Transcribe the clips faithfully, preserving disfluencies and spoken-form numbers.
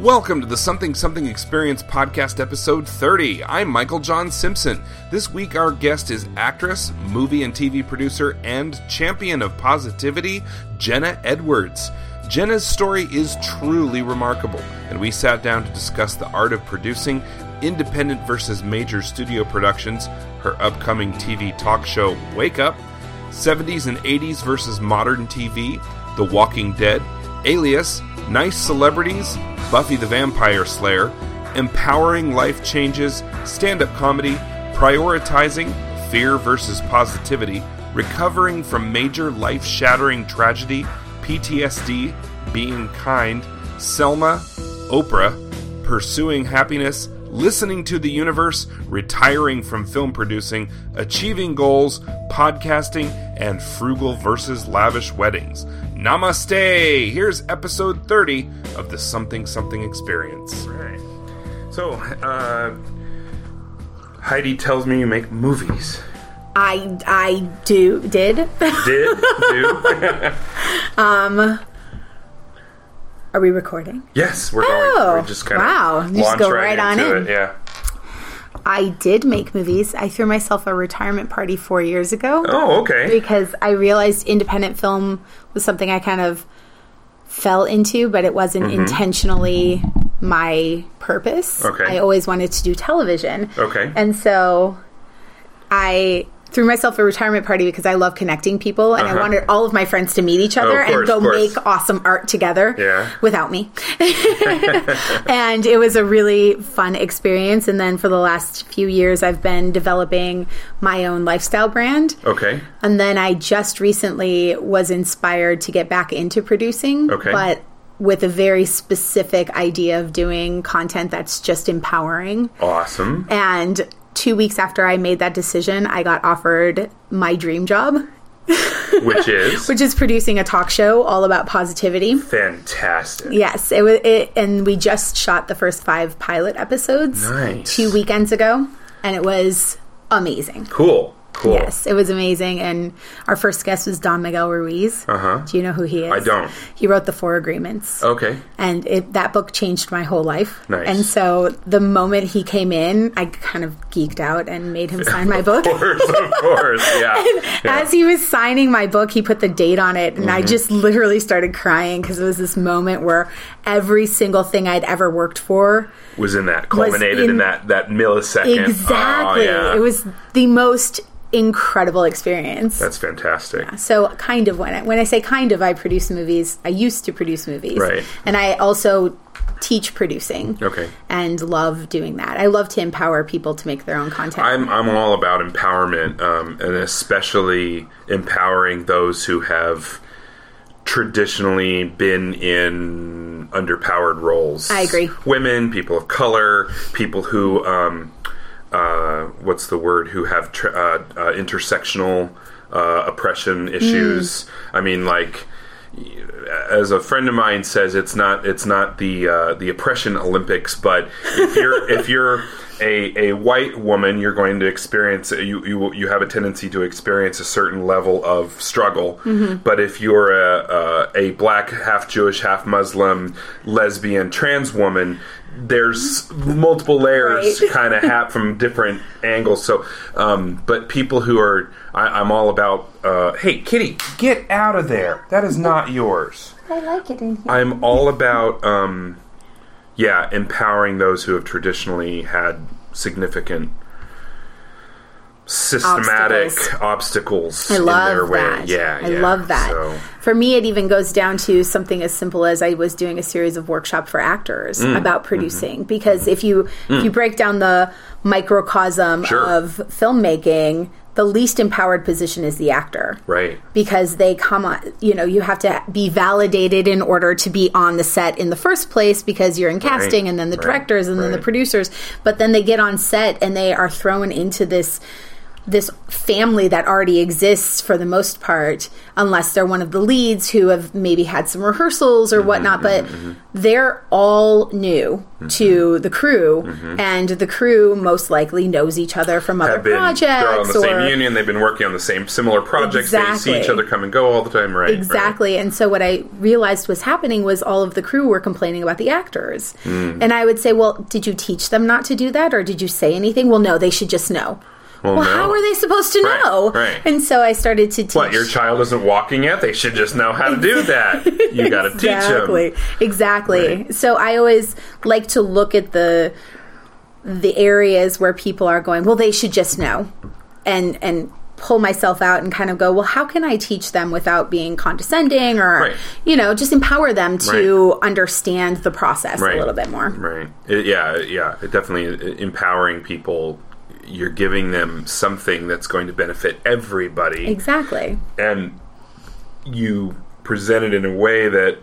Welcome to the Something Something Experience Podcast, episode thirty. I'm Michael John Simpson. This week our guest is actress, movie and T V producer, and champion of positivity, Jenna Edwards. Jenna's story is truly remarkable, and we sat down to discuss the art of producing, independent versus major studio productions, her upcoming T V talk show, Wake Up!, seventies and eighties versus modern T V, The Walking Dead, Alias, Nice Celebrities, Buffy the Vampire Slayer, empowering life changes, stand-up comedy, prioritizing, fear versus positivity, recovering from major life-shattering tragedy, P T S D, being kind, Selma, Oprah, pursuing happiness, listening to the universe, retiring from film producing, achieving goals, podcasting, and frugal versus lavish weddings. Namaste! Here's episode thirty of the Something Something Experience. Right. So, uh, Heidi tells me you make movies. I I do did did do. um, are we recording? Yes, we're oh, going. We just kind wow. of wow, just go right, right on in. It. Yeah, I did make movies. I threw myself a retirement party four years ago. Oh, okay. Because I realized independent film was something I kind of fell into, but it wasn't mm-hmm. intentionally my purpose. Okay, I always wanted to do television. Okay, and so I threw myself a retirement party because I love connecting people, and uh-huh. I wanted all of my friends to meet each other oh, course, and go make awesome art together yeah. without me. And it was a really fun experience. And then for the last few years, I've been developing my own lifestyle brand. Okay. And then I just recently was inspired to get back into producing. Okay. But with a very specific idea of doing content that's just empowering. Awesome. And two weeks after I made that decision, I got offered my dream job. Which is? Which is producing a talk show all about positivity. Fantastic. Yes. It was, it, and we just shot the first five pilot episodes nice. two weekends ago, and it was amazing. Cool. Cool. Yes, it was amazing. And our first guest was Don Miguel Ruiz. Uh-huh. Do you know who he is? I don't. He wrote The Four Agreements. Okay. And it, that book changed my whole life. Nice. And so the moment he came in, I kind of geeked out and made him sign my book. Of course, of course, yeah. yeah. As he was signing my book, he put the date on it, and mm-hmm. I just literally started crying because it was this moment where every single thing I'd ever worked for was in that, culminated in, in that, that millisecond. Exactly. Oh, yeah. It was the most incredible experience. That's fantastic. Yeah, so kind of when I, when I say kind of, I produce movies. I used to produce movies. Right. And I also teach producing. Okay. And love doing that. I love to empower people to make their own content. I'm I'm all about empowerment, um, and especially empowering those who have traditionally been in underpowered roles. I agree. Women, people of color, people who... Um, Uh, what's the word, who have tr- uh, uh, intersectional uh, oppression issues. Mm. I mean, like, as a friend of mine says, it's not it's not the uh, the oppression Olympics, but if you're if you're a, a white woman, you're going to experience you you you have a tendency to experience a certain level of struggle. Mm-hmm. But if you're a, a a black, half Jewish, half Muslim, lesbian, trans woman, there's multiple layers right. kind of hap from different angles. So, um, but people who are, I, I'm all about, uh, hey, kitty, get out of there. That is not yours. I like it in here. I'm all about, um, yeah, empowering those who have traditionally had significant systematic obstacles, obstacles I love in their that. way. Yeah, I yeah. love that. So, for me, it even goes down to something as simple as I was doing a series of workshops for actors mm, about producing. Mm-hmm. Because if you mm. if you break down the microcosm sure. of filmmaking, the least empowered position is the actor. Right. Because they come on, you know, you have to be validated in order to be on the set in the first place because you're in casting right. and then the right. directors and right. then the producers. But then they get on set and they are thrown into this this family that already exists for the most part, unless they're one of the leads who have maybe had some rehearsals or mm-hmm, whatnot, but mm-hmm. they're all new mm-hmm. to the crew, mm-hmm. and the crew most likely knows each other from have other been, projects. They're all on the or, same union, they've been working on the same similar projects, exactly. They see each other come and go all the time, right? Exactly, right. And so what I realized was happening was all of the crew were complaining about the actors. Mm. And I would say, well, did you teach them not to do that, or did you say anything? Well, no, they should just know. Well, well no. How are they supposed to right, know? Right. And so I started to teach. What, your child isn't walking yet? They should just know how to do that. You got to exactly. teach them. Exactly. Right. So I always like to look at the the areas where people are going, well, they should just know. And and pull myself out and kind of go, well, how can I teach them without being condescending or, right. you know, just empower them to right. understand the process right. a little bit more. Right. It, yeah. Yeah. It definitely empowering people. You're giving them something that's going to benefit everybody. Exactly. And you present it in a way that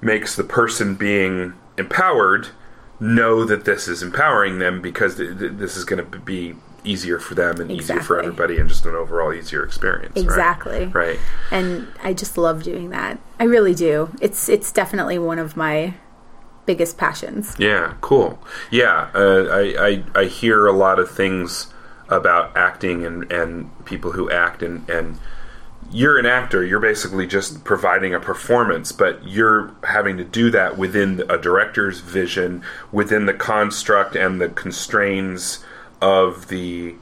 makes the person being empowered know that this is empowering them, because th- th- this is going to be easier for them and exactly. easier for everybody, and just an overall easier experience. Exactly. Right? Right. And I just love doing that. I really do. It's it's definitely one of my biggest passions. Yeah, cool. Yeah, uh, I, I I hear a lot of things about acting and, and people who act, and, and you're an actor. You're basically just providing a performance, but you're having to do that within a director's vision, within the construct and the constraints of the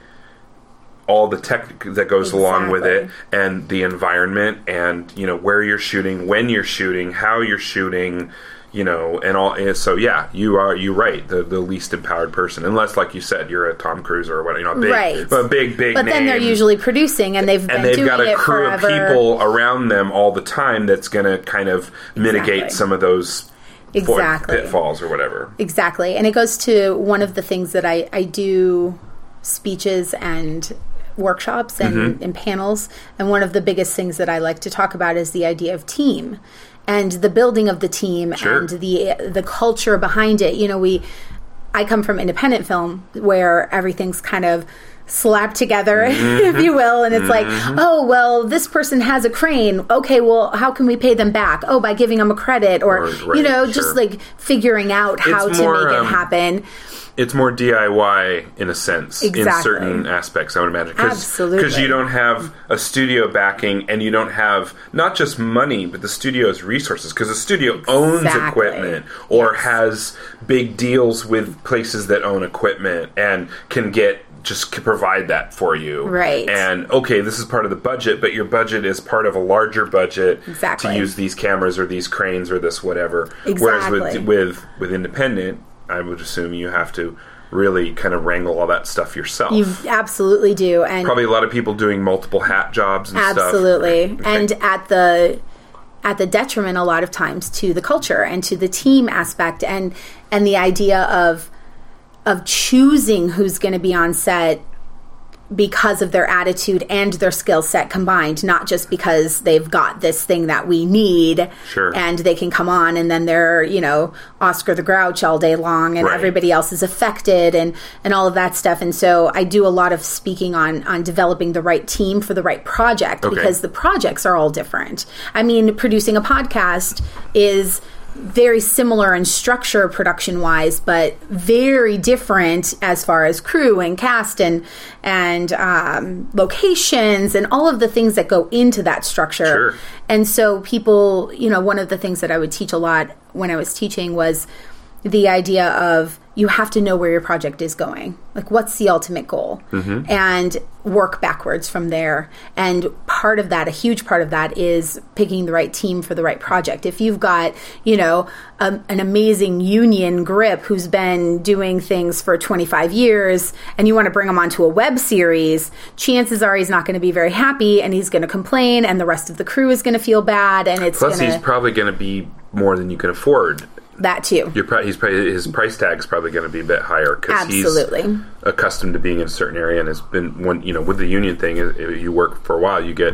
all the tech that goes exactly. along with it, and the environment, and you know where you're shooting, when you're shooting, how you're shooting. You know, and all, and so yeah, you are you right. The the least empowered person, unless, like you said, you're a Tom Cruise or whatever, you know, a big, right. a big, big. But name. Then they're usually producing, and they've been and they've doing got a crew forever. Of people around them all the time that's going to kind of mitigate exactly. some of those exactly. pitfalls or whatever. Exactly, and it goes to one of the things that I I do speeches and workshops and, mm-hmm. and panels, and one of the biggest things that I like to talk about is the idea of team. And the building of the team sure. and the the culture behind it. You know, we I come from independent film where everything's kind of slapped together, mm-hmm. if you will. And it's mm-hmm. like, oh, well, this person has a crane. Okay, well, how can we pay them back? Oh, by giving them a credit or, or right, you know, sure. just like figuring out how it's to more, make it um, happen. It's more D I Y in a sense, exactly. in certain aspects, I would imagine. Cause, absolutely. Because you don't have a studio backing, and you don't have not just money, but the studio's resources. Because the studio owns exactly. equipment or yes. has big deals with places that own equipment and can get just can provide that for you. Right. And, okay, this is part of the budget, but your budget is part of a larger budget exactly. to use these cameras or these cranes or this whatever. Exactly. Whereas with with, with independent, I would assume you have to really kind of wrangle all that stuff yourself. You absolutely do. And probably a lot of people doing multiple hat jobs and absolutely. Stuff. Absolutely. Right. Okay. And at the at the detriment a lot of times to the culture and to the team aspect and and the idea of of choosing who's going to be on set because of their attitude and their skill set combined, not just because they've got this thing that we need sure. and they can come on and then they're, you know, Oscar the Grouch all day long and right. everybody else is affected and, and all of that stuff. And so I do a lot of speaking on, on developing the right team for the right project okay. because the projects are all different. I mean, producing a podcast is very similar in structure production-wise, but very different as far as crew and cast and and um, locations and all of the things that go into that structure. Sure. And so people, you know, one of the things that I would teach a lot when I was teaching was the idea of you have to know where your project is going. Like, what's the ultimate goal? Mm-hmm. And work backwards from there. And part of that, a huge part of that, is picking the right team for the right project. If you've got, you know, a, an amazing union grip who's been doing things for twenty-five years and you want to bring him onto a web series, chances are he's not going to be very happy and he's going to complain and the rest of the crew is going to feel bad. And it's Plus, gonna, he's probably going to be more than you can afford. That too. You're probably, he's probably, his price tag's probably going to be a bit higher because he's accustomed to being in a certain area and has been one. You know, with the union thing, you work for a while, you get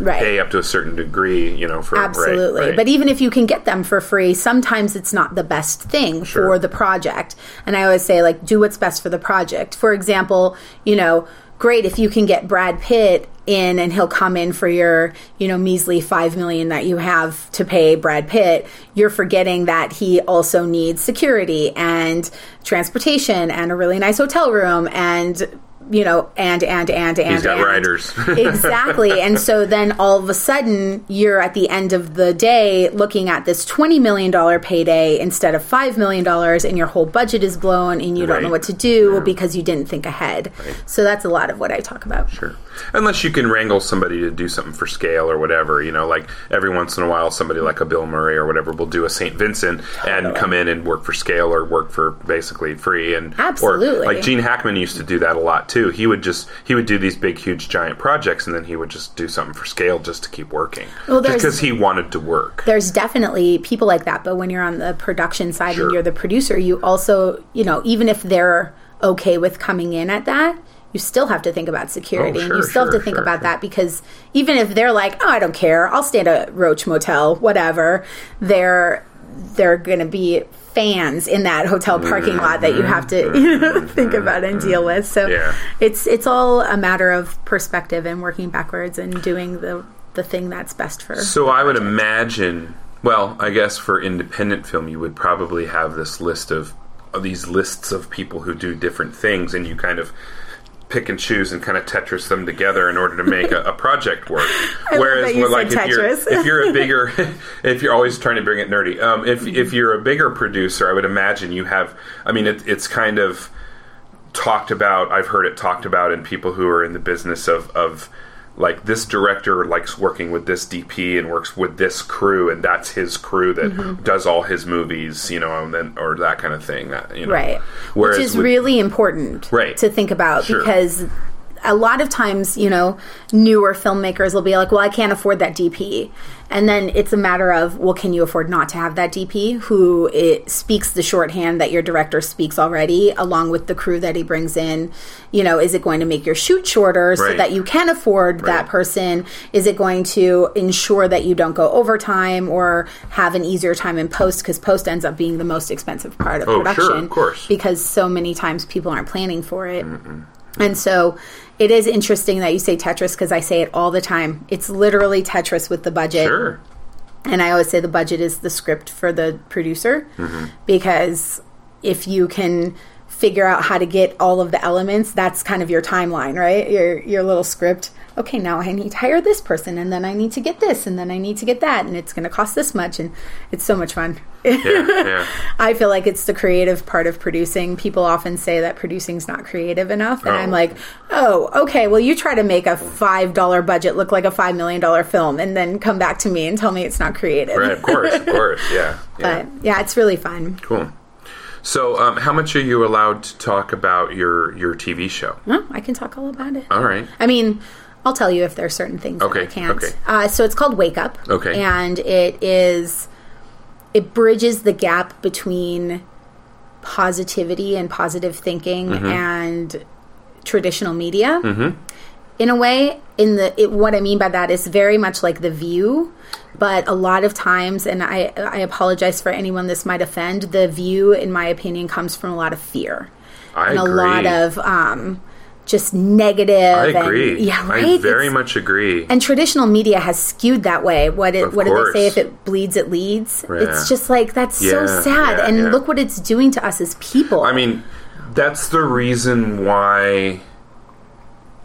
right. pay up to a certain degree. You know, for absolutely. Right, right. But even if you can get them for free, sometimes it's not the best thing sure. for the project. And I always say, like, do what's best for the project. For example, you know, great if you can get Brad Pitt in and he'll come in for your, you know, measly five million dollars that you have to pay Brad Pitt, you're forgetting that he also needs security and transportation and a really nice hotel room and, you know, and, and, and, and. He's got and. Writers. Exactly. And so then all of a sudden you're at the end of the day looking at this twenty million dollars payday instead of five million dollars and your whole budget is blown and you don't right. know what to do yeah. because you didn't think ahead. Right. So that's a lot of what I talk about. Sure. Unless you can wrangle somebody to do something for scale or whatever, you know, like every once in a while somebody like a Bill Murray or whatever will do a Saint Vincent and totally. Come in and work for scale or work for basically free. And absolutely. Or like Gene Hackman used to do that a lot too. He would just, he would do these big, huge, giant projects and then he would just do something for scale just to keep working. Well, just because he wanted to work. There's definitely people like that, but when you're on the production side sure. and you're the producer, you also, you know, even if they're okay with coming in at that, you still have to think about security. Oh, sure, you still sure, have to think sure, about sure. that because even if they're like, oh, I don't care, I'll stay at a Roach Motel, whatever, they're, they're going to be fans in that hotel parking mm-hmm. lot that you have to you know, think about and deal with. So yeah. it's it's all a matter of perspective and working backwards and doing the, the thing that's best for So I would imagine, well, I guess for independent film, you would probably have this list of, of these lists of people who do different things and you kind of pick and choose and kind of Tetris them together in order to make a, a project work. I Whereas, love that you said like, Tetris. if you're if you're a bigger, if you're always trying to bring it nerdy, um, if mm-hmm. if you're a bigger producer, I would imagine you have. I mean, it, it's kind of talked about. I've heard it talked about in people who are in the business of of. Like, this director likes working with this D P and works with this crew, and that's his crew that mm-hmm. does all his movies, you know, and then, or that kind of thing. That, you know. Right. Whereas Which is with, really important right. to think about sure. because a lot of times, you know, newer filmmakers will be like, well, I can't afford that D P. And then it's a matter of, well, can you afford not to have that D P who it speaks the shorthand that your director speaks already, along with the crew that he brings in? You know, is it going to make your shoot shorter right. so that you can afford right. that person? Is it going to ensure that you don't go overtime or have an easier time in post? Because post ends up being the most expensive part of oh, production. Sure, of course. Because so many times people aren't planning for it. Mm-mm. And so it is interesting that you say Tetris because I say it all the time. It's literally Tetris with the budget. Sure. And I always say the budget is the script for the producer mm-hmm. because if you can figure out how to get all of the elements, that's kind of your timeline, right? Your your little script. Okay, now I need to hire this person, and then I need to get this, and then I need to get that, and it's going to cost this much, and it's so much fun. Yeah, yeah. I feel like it's the creative part of producing. People often say that producing's not creative enough, and oh. I'm like, oh, okay, well, you try to make a five dollar budget look like a five million dollars film, and then come back to me and tell me it's not creative. Right, of course, of course, yeah. yeah. But, yeah, it's really fun. Cool. So, um, how much are you allowed to talk about your, your T V show? No, I can talk all about it. All right. I mean... I'll tell you if there are certain things okay, that I can't. Okay. Uh, so it's called Wake Up. Okay. And it is, it bridges the gap between positivity and positive thinking mm-hmm. and traditional media. Mm-hmm. In a way, in the it, what I mean by that is very much like The View, but a lot of times, and I, I apologize for anyone this might offend, The View, in my opinion, comes from a lot of fear. I and agree. And a lot of... Um, just negative. I agree. And, yeah, right? I very it's, much agree. And traditional media has skewed that way. What it, what do they say? If it bleeds, it leads. Yeah. It's just like, that's yeah, so sad. Yeah, and yeah. look what it's doing to us as people. I mean, that's the reason why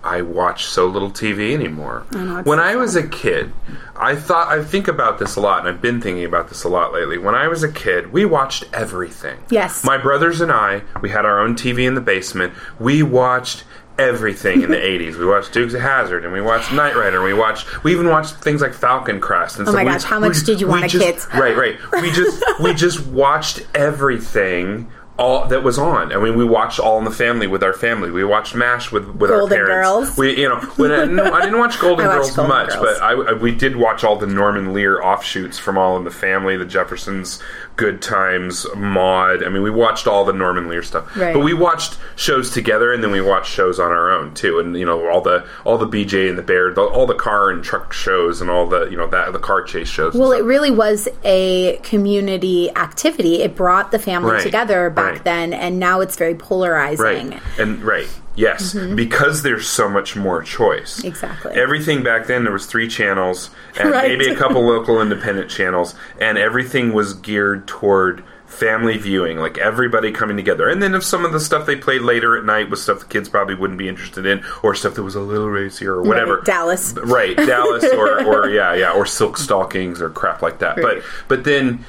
I watch so little T V anymore. I know, when so I was a kid, I thought, I think about this a lot, and I've been thinking about this a lot lately. When I was a kid, we watched everything. Yes. My brothers and I, we had our own T V in the basement. We watched everything in the eighties. We watched Dukes of Hazzard, and we watched Knight Rider, and we watched we even watched things like Falcon Crest and stuff. Oh my we, gosh, how much we, did you want to kids? Right, right. We just we just watched everything all that was on. I mean, we watched All in the Family with our family. We watched MASH with, with our parents. Golden Girls? We, you know, when I, no, I didn't watch Golden Girls Golden much, Girls. but I, I, we did watch all the Norman Lear offshoots from All in the Family, the Jeffersons, Good Times, Maude. I mean, we watched all the Norman Lear stuff. Right. But we watched shows together, and then we watched shows on our own, too. And, you know, all the all the B J and the Bear, the, all the car and truck shows and all the, you know, that the car chase shows. Well, it really was a community activity. It brought the family right. together by Back right. then, and now it's very polarizing. Right. And right. Yes, mm-hmm. because there's so much more choice. Exactly. Everything back then, there was three channels and right. maybe a couple local independent channels, and everything was geared toward family viewing, like everybody coming together. And then if some of the stuff they played later at night was stuff the kids probably wouldn't be interested in, or stuff that was a little racier or whatever. Right, Dallas. Right, Dallas or, or, yeah, yeah, or Silk Stockings or crap like that. Right. But But then...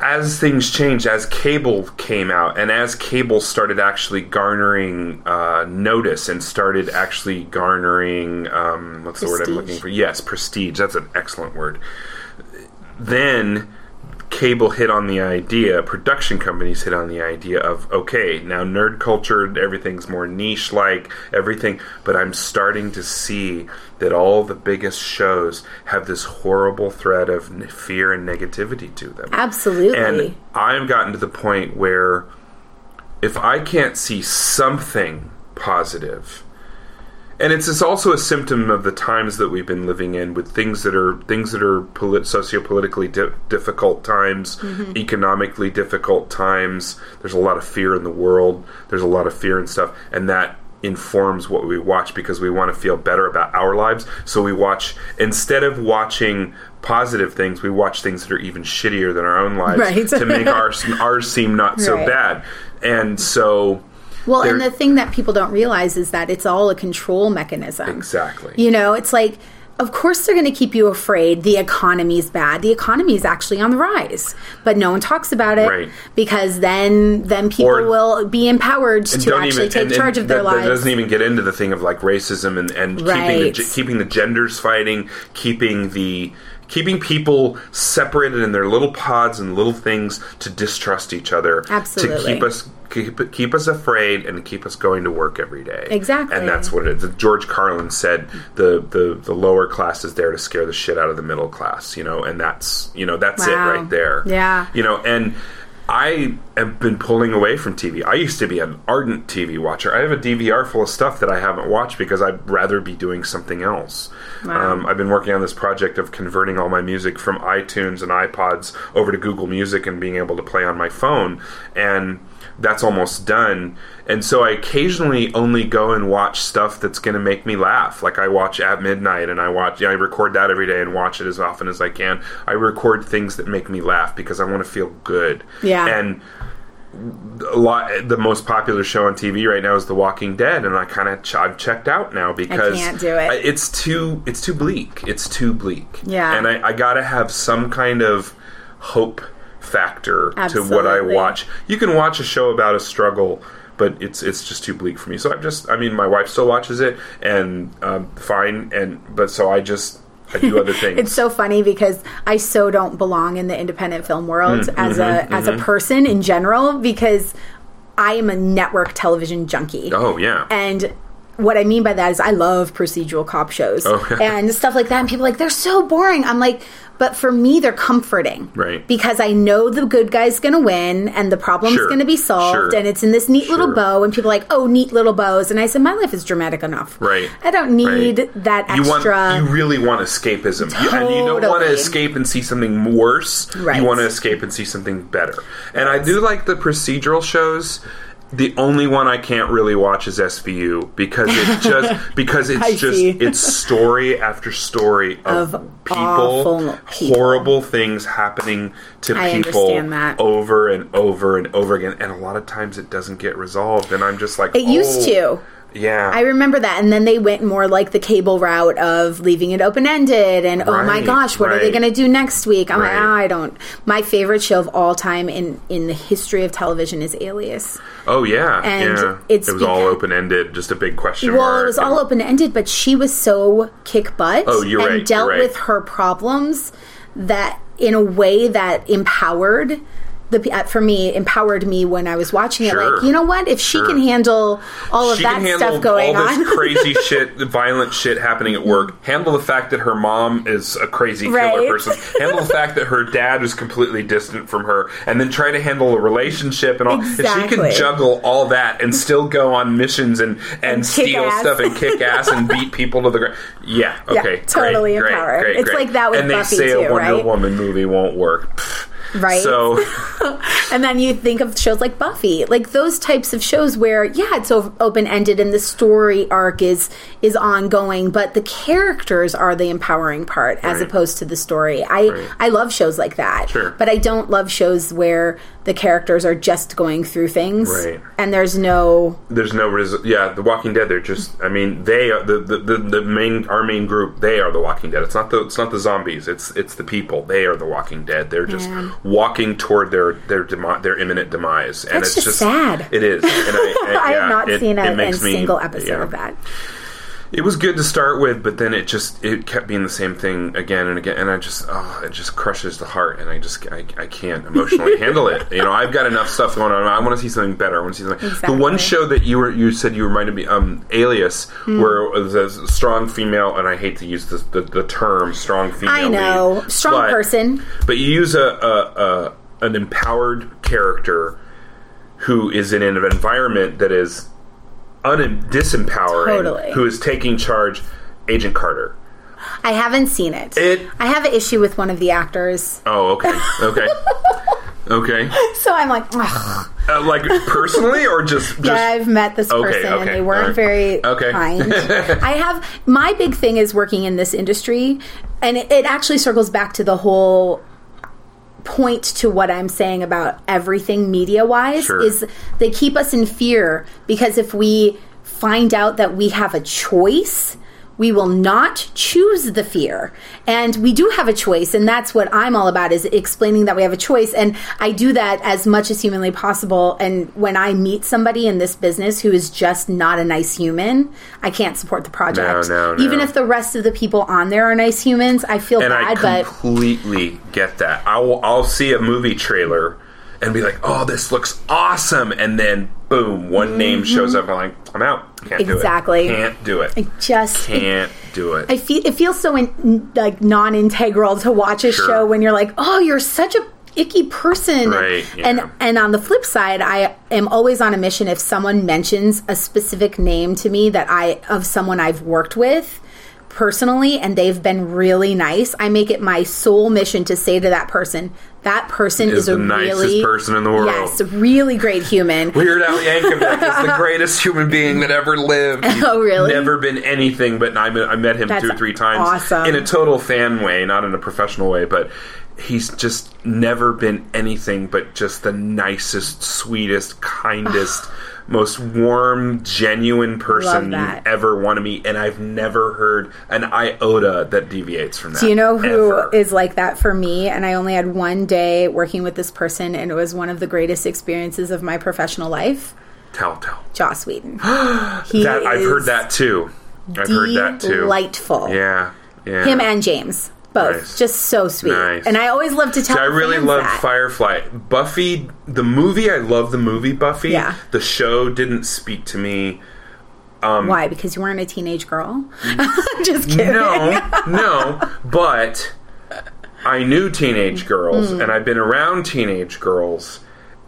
as things changed, as cable came out, and as cable started actually garnering uh, notice and started actually garnering, um, what's the prestige. word I'm looking for? Yes, prestige. That's an excellent word. Then cable hit on the idea, production companies hit on the idea of, okay, now nerd culture, everything's more niche-like, everything, but I'm starting to see that all the biggest shows have this horrible thread of n- fear and negativity to them. Absolutely. And I've gotten to the point where if I can't see something positive, and it's, it's also a symptom of the times that we've been living in, with things that are things that are polit- socio-politically di- difficult times, mm-hmm. economically difficult times. There's a lot of fear in the world. There's a lot of fear and stuff, and that informs what we watch because we want to feel better about our lives. So we watch, instead of watching positive things, we watch things that are even shittier than our own lives right. to make our, ours seem not right. so bad. And so... well, and the thing that people don't realize is that it's all a control mechanism. Exactly. You know, it's like, of course they're going to keep you afraid. The economy's bad. The economy's actually on the rise, but no one talks about it right. because then then people or, will be empowered to actually even, take and, charge and of that, their lives. That doesn't even get into the thing of like racism and, and right. keeping the, keeping the genders fighting, keeping the... keeping people separated in their little pods and little things to distrust each other. Absolutely. To keep us keep, keep us afraid and keep us going to work every day. Exactly. And that's what it is. George Carlin said the, the, the lower class is there to scare the shit out of the middle class, you know, and that's, you know, that's wow. it right there. Yeah. You know, and I have been pulling away from T V. I used to be an ardent T V watcher. I have a D V R full of stuff that I haven't watched because I'd rather be doing something else. Wow. Um, I've been working on this project of converting all my music from iTunes and iPods over to Google Music and being able to play on my phone. And that's almost done. And so I occasionally only go and watch stuff that's going to make me laugh. Like I watch At Midnight, and I watch, you know, I record that every day and watch it as often as I can. I record things that make me laugh because I want to feel good. Yeah. And a lot, the most popular show on T V right now is The Walking Dead, and I kind of ch- I've checked out now because I can't do it. I, it's too it's too bleak. It's too bleak. Yeah. And I, I got to have some kind of hope factor Absolutely. To what I watch. You can watch a show about a struggle, but it's it's just too bleak for me. So I'm just, I mean, my wife still watches it, and um, fine, and but so I just, I do other things. It's so funny because I so don't belong in the independent film world mm, as mm-hmm, a as mm-hmm. a person in general, because I am a network television junkie. Oh, yeah. And what I mean by that is I love procedural cop shows oh, yeah. and stuff like that, and people are like, they're so boring. I'm like... but for me, they're comforting. Right. Because I know the good guy's going to win and the problem's sure. going to be solved. Sure. And it's in this neat sure. little bow. And people are like, oh, neat little bows. And I said, my life is dramatic enough. Right. I don't need right. that extra. You, want, you really want escapism. Totally. You, and you don't want to escape and see something worse. Right. You want to escape and see something better. And yes. I do like the procedural shows. The only one I can't really watch is S V U because it's just because it's just it's story after story of, of people, people, horrible things happening to I people over and over and over again, and a lot of times it doesn't get resolved, and I'm just like, it oh. used to. Yeah. I remember that. And then they went more like the cable route of leaving it open-ended and, right, oh my gosh, what right. are they going to do next week? I'm right. like, oh, I don't. My favorite show of all time in, in the history of television is Alias. Oh, yeah. And yeah. It's, it was all open-ended, just a big question well, mark. Well, it was all open-ended, but she was so kick butt oh, you're and right, dealt you're right. with her problems that in a way that empowered The, for me, empowered me when I was watching sure. it. Like, you know what? If she sure. can handle all of she that stuff going on. She can handle all this crazy shit, violent shit happening at work. Handle the fact that her mom is a crazy right. killer person. Handle the fact that her dad is completely distant from her. And then try to handle a relationship and all. Exactly. If she can juggle all that and still go on missions and, and, and steal ass. stuff and kick ass and beat people to the ground. Yeah, okay. Yeah, totally great, empowered. Great, great, it's great. Like that with and Buffy, too, right? And they say a Wonder right? Woman movie won't work. Pfft. Right. So, and then you think of shows like Buffy, like those types of shows where, yeah, it's open-ended and the story arc is is ongoing, but the characters are the empowering part as right. opposed to the story. I, right. I love shows like that. Sure. But I don't love shows where the characters are just going through things. Right. And there's no... There's no... Res- yeah, The Walking Dead, they're just... I mean, they are... The, the, the, the main... Our main group, they are The Walking Dead. It's not the it's not the zombies. It's it's the people. They are The Walking Dead. They're just yeah. walking toward their their, demi- their imminent demise. And That's it's just, just sad. It is. And I, and, yeah, I have not it, seen a, a single me, episode yeah. of that. It was good to start with, but then it just it kept being the same thing again and again, and I just oh, it just crushes the heart, and I just I, I can't emotionally handle it. You know, I've got enough stuff going on. I want to see something better. I want to see something. Exactly. The one show that you were you said you reminded me, um, Alias, mm. where it was a strong female, and I hate to use the the, the term strong female. I know lead, strong but, person, but you use a, a, a an empowered character who is in an environment that is. Un- disempowering totally. Who is taking charge. Agent Carter. I haven't seen it. it I have an issue with one of the actors. Oh, okay. Okay. Okay. So I'm like, ugh. Uh, like personally, or just, just yeah, I've met this person okay, okay, and they weren't right. very okay. kind. I have my big thing is working in this industry, and it, it actually circles back to the whole point to what I'm saying about everything media-wise sure. is they keep us in fear, because if we find out that we have a choice, we will not choose the fear. And we do have a choice, and that's what I'm all about, is explaining that we have a choice. And I do that as much as humanly possible. And when I meet somebody in this business who is just not a nice human, I can't support the project. No, no, no. Even if the rest of the people on there are nice humans, I feel and bad. I completely but get that. I will, I'll see a movie trailer and be like, oh, this looks awesome. And then, boom, one mm-hmm. name shows up. I'm like, I'm out. Can't exactly. do it. Can't do it. I just can't it, do it. I feel, it feels so in, like non-integral to watch a sure. show when you're like, oh, you're such a icky person. Right. Yeah. And, and on the flip side, I am always on a mission. If someone mentions a specific name to me that I of someone I've worked with, personally, and they've been really nice, I make it my sole mission to say to that person, that person is, is a the nicest really, person in the world. Yes, really great human. Weird Al Yankovic is the greatest human being that ever lived. He's oh, really? Never been anything, but I met, I met him That's two or three times awesome. In a total fan way, not in a professional way, but he's just never been anything but just the nicest, sweetest, kindest, most warm, genuine person you ever want to meet, and I've never heard an iota that deviates from that. Do you know who ever. Is like that for me? And I only had one day working with this person, and it was one of the greatest experiences of my professional life. Tell, tell. Joss Whedon. He that, I've heard that too. I've heard that too. Delightful. Yeah, yeah. Him and James. Both. Nice. Just so sweet. Nice. And I always love to tell See, I really loved that. Firefly. Buffy, the movie, I love the movie Buffy. Yeah. The show didn't speak to me. Um, Why? Because you weren't a teenage girl? Just kidding. No, no. But I knew teenage girls, mm. and I've been around teenage girls,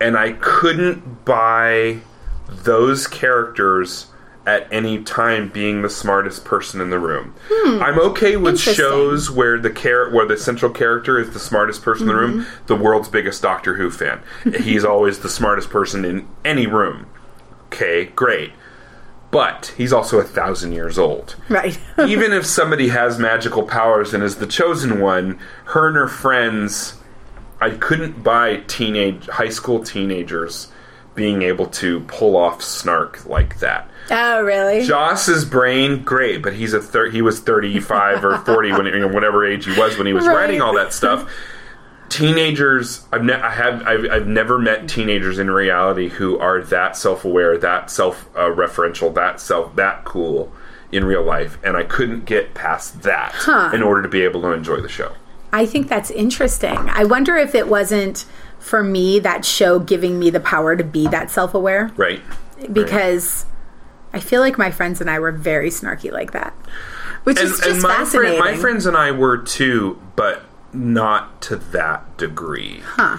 and I couldn't buy those characters at any time being the smartest person in the room. Hmm. I'm okay with shows where the char- where the central character is the smartest person mm-hmm. in the room. The world's biggest Doctor Who fan. He's always the smartest person in any room. Okay, great. But he's also a thousand years old. Right. Even if somebody has magical powers and is the chosen one, her and her friends, I couldn't buy teenage high school teenagers being able to pull off snark like that. Oh, really? Joss's brain, great, but he's a thir- he was thirty-five or forty, when you know, whatever age he was when he was right. writing all that stuff. Teenagers, I've ne- I have I've, I've never met teenagers in reality who are that self-aware, that self-referential, uh, that self that cool in real life, and I couldn't get past that huh. in order to be able to enjoy the show. I think that's interesting. I wonder if it wasn't for me that show giving me the power to be that self-aware, right? Because. Right. I feel like my friends and I were very snarky like that, which and, is just and my fascinating. Friend, my friends and I were too, but not to that degree. Huh.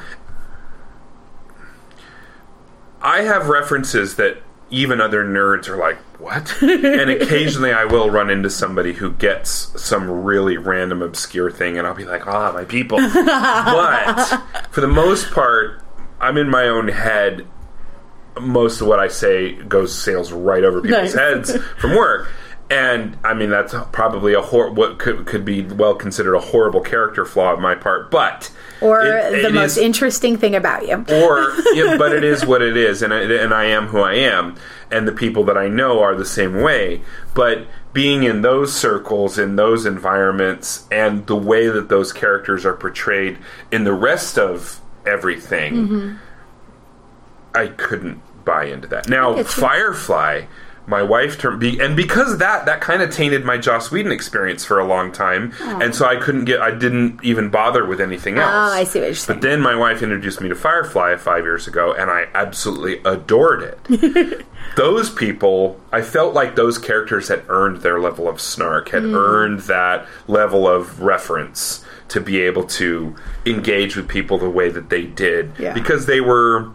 I have references that even other nerds are like, what? And occasionally I will run into somebody who gets some really random obscure thing, and I'll be like, ah, my people. But for the most part, I'm in my own head. Most of what I say goes sails right over people's nice. heads from work. And, I mean, that's probably a hor- what could, could be well considered a horrible character flaw on my part, but... Or it, the it most is, interesting thing about you. Or, yeah, but it is what it is, and I, and I am who I am, and the people that I know are the same way. But being in those circles, in those environments, and the way that those characters are portrayed in the rest of everything, mm-hmm. I couldn't buy into that. Now, Firefly... My wife turned, be, and because that, that kind of tainted my Joss Whedon experience for a long time, oh. and so I couldn't get, I didn't even bother with anything else. Oh, I see what you're saying. But then my wife introduced me to Firefly five years ago, and I absolutely adored it. Those people, I felt like those characters had earned their level of snark, had mm. earned that level of reference to be able to engage with people the way that they did, yeah. because they were...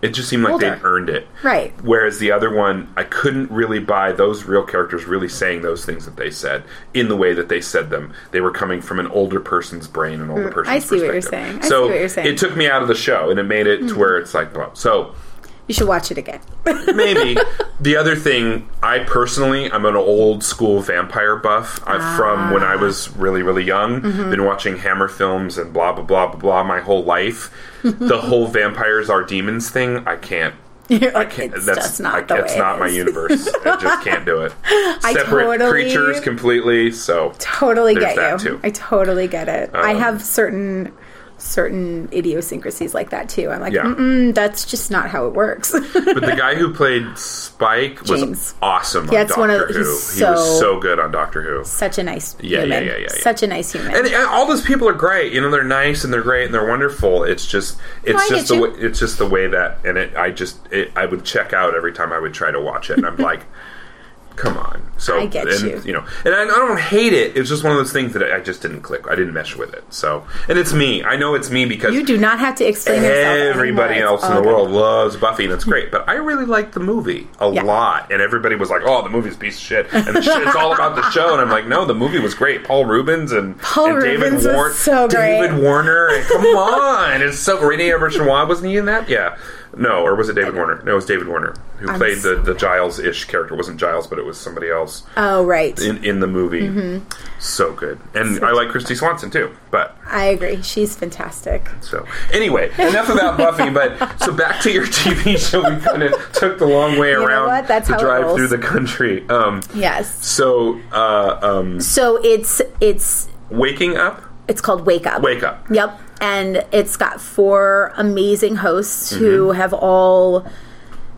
It just seemed like Older. They'd earned it. Right. Whereas the other one, I couldn't really buy those real characters really saying those things that they said in the way that they said them. They were coming from an older person's brain, an older person's I see perspective. What you're saying. I so see what you're saying. It took me out of the show, and it made it mm-hmm. to where it's like, well, so... You should watch it again. Maybe. The other thing, I personally, I'm an old school vampire buff. I'm ah. from when I was really, really young. Mm-hmm. Been watching Hammer films and blah, blah, blah, blah, blah my whole life. The whole vampires are demons thing, I can't. Like, I can't. It's that's just not I, the That's way not it my is. universe. I just can't do it. I Separate totally, creatures completely, so. Totally get you. Too. I totally get it. Um, I have certain... certain idiosyncrasies like that too. I'm like, yeah. mm-mm, that's just not how it works. But the guy who played Spike was James. awesome yeah, on Doctor one of, Who. So, he was so good on Doctor Who. Such a nice yeah, human. Yeah, yeah, yeah, yeah. Such a nice human. And, and all those people are great. You know, they're nice and they're great and they're wonderful. It's just, it's no, just the way, it's just the way that, and it, I just, it, I would check out every time I would try to watch it, and I'm like, come on. So I get and, you. You know, and I, I don't hate it. It's just one of those things that I just didn't click. I didn't mesh with it. So, and it's me. I know it's me because you do not have to explain. Everybody else in the world loves Buffy, and it's great. But I really liked the movie a yeah. lot, and everybody was like, "Oh, the movie's a piece of shit," and the shit, it's all about the show. And I'm like, "No, the movie was great." Paul Rubens and, Paul and David Warner, so David Warner. And, come on, it's so Rene Auberjonois wasn't he in that? Yeah. No, or was it David Warner? No, it was David Warner, who I'm played the, the Giles-ish character. It wasn't Giles, but it was somebody else. Oh, right. In, in the movie. Mm-hmm. So good. And so I like Christy Swanson, too. But I agree. She's fantastic. So, anyway, enough about Buffy, but so back to your T V show. We kind of took the long way you around to drive through the country. Um, yes. So, uh, um... So, it's, it's... Waking Up? It's called Wake Up. Wake Up. Yep. And it's got four amazing hosts mm-hmm. who have all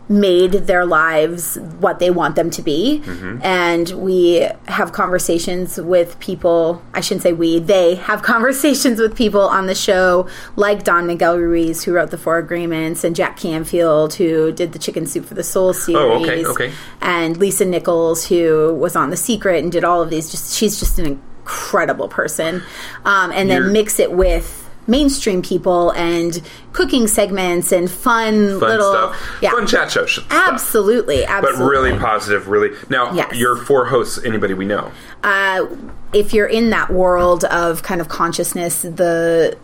made their lives what they want them to be. Mm-hmm. And we have conversations with people. I shouldn't say we. They have conversations with people on the show like Don Miguel Ruiz, who wrote The Four Agreements, and Jack Canfield, who did the Chicken Soup for the Soul series. Oh, okay, okay. And Lisa Nichols, who was on The Secret and did all of these. Just She's just an incredible person. Um, and then You're- mix it with... mainstream people and cooking segments and fun, fun little stuff. Yeah. Fun chat show stuff. Absolutely, absolutely. But really positive, really. Now, yes. Your four hosts, anybody we know? Uh, if you're in that world of kind of consciousness, the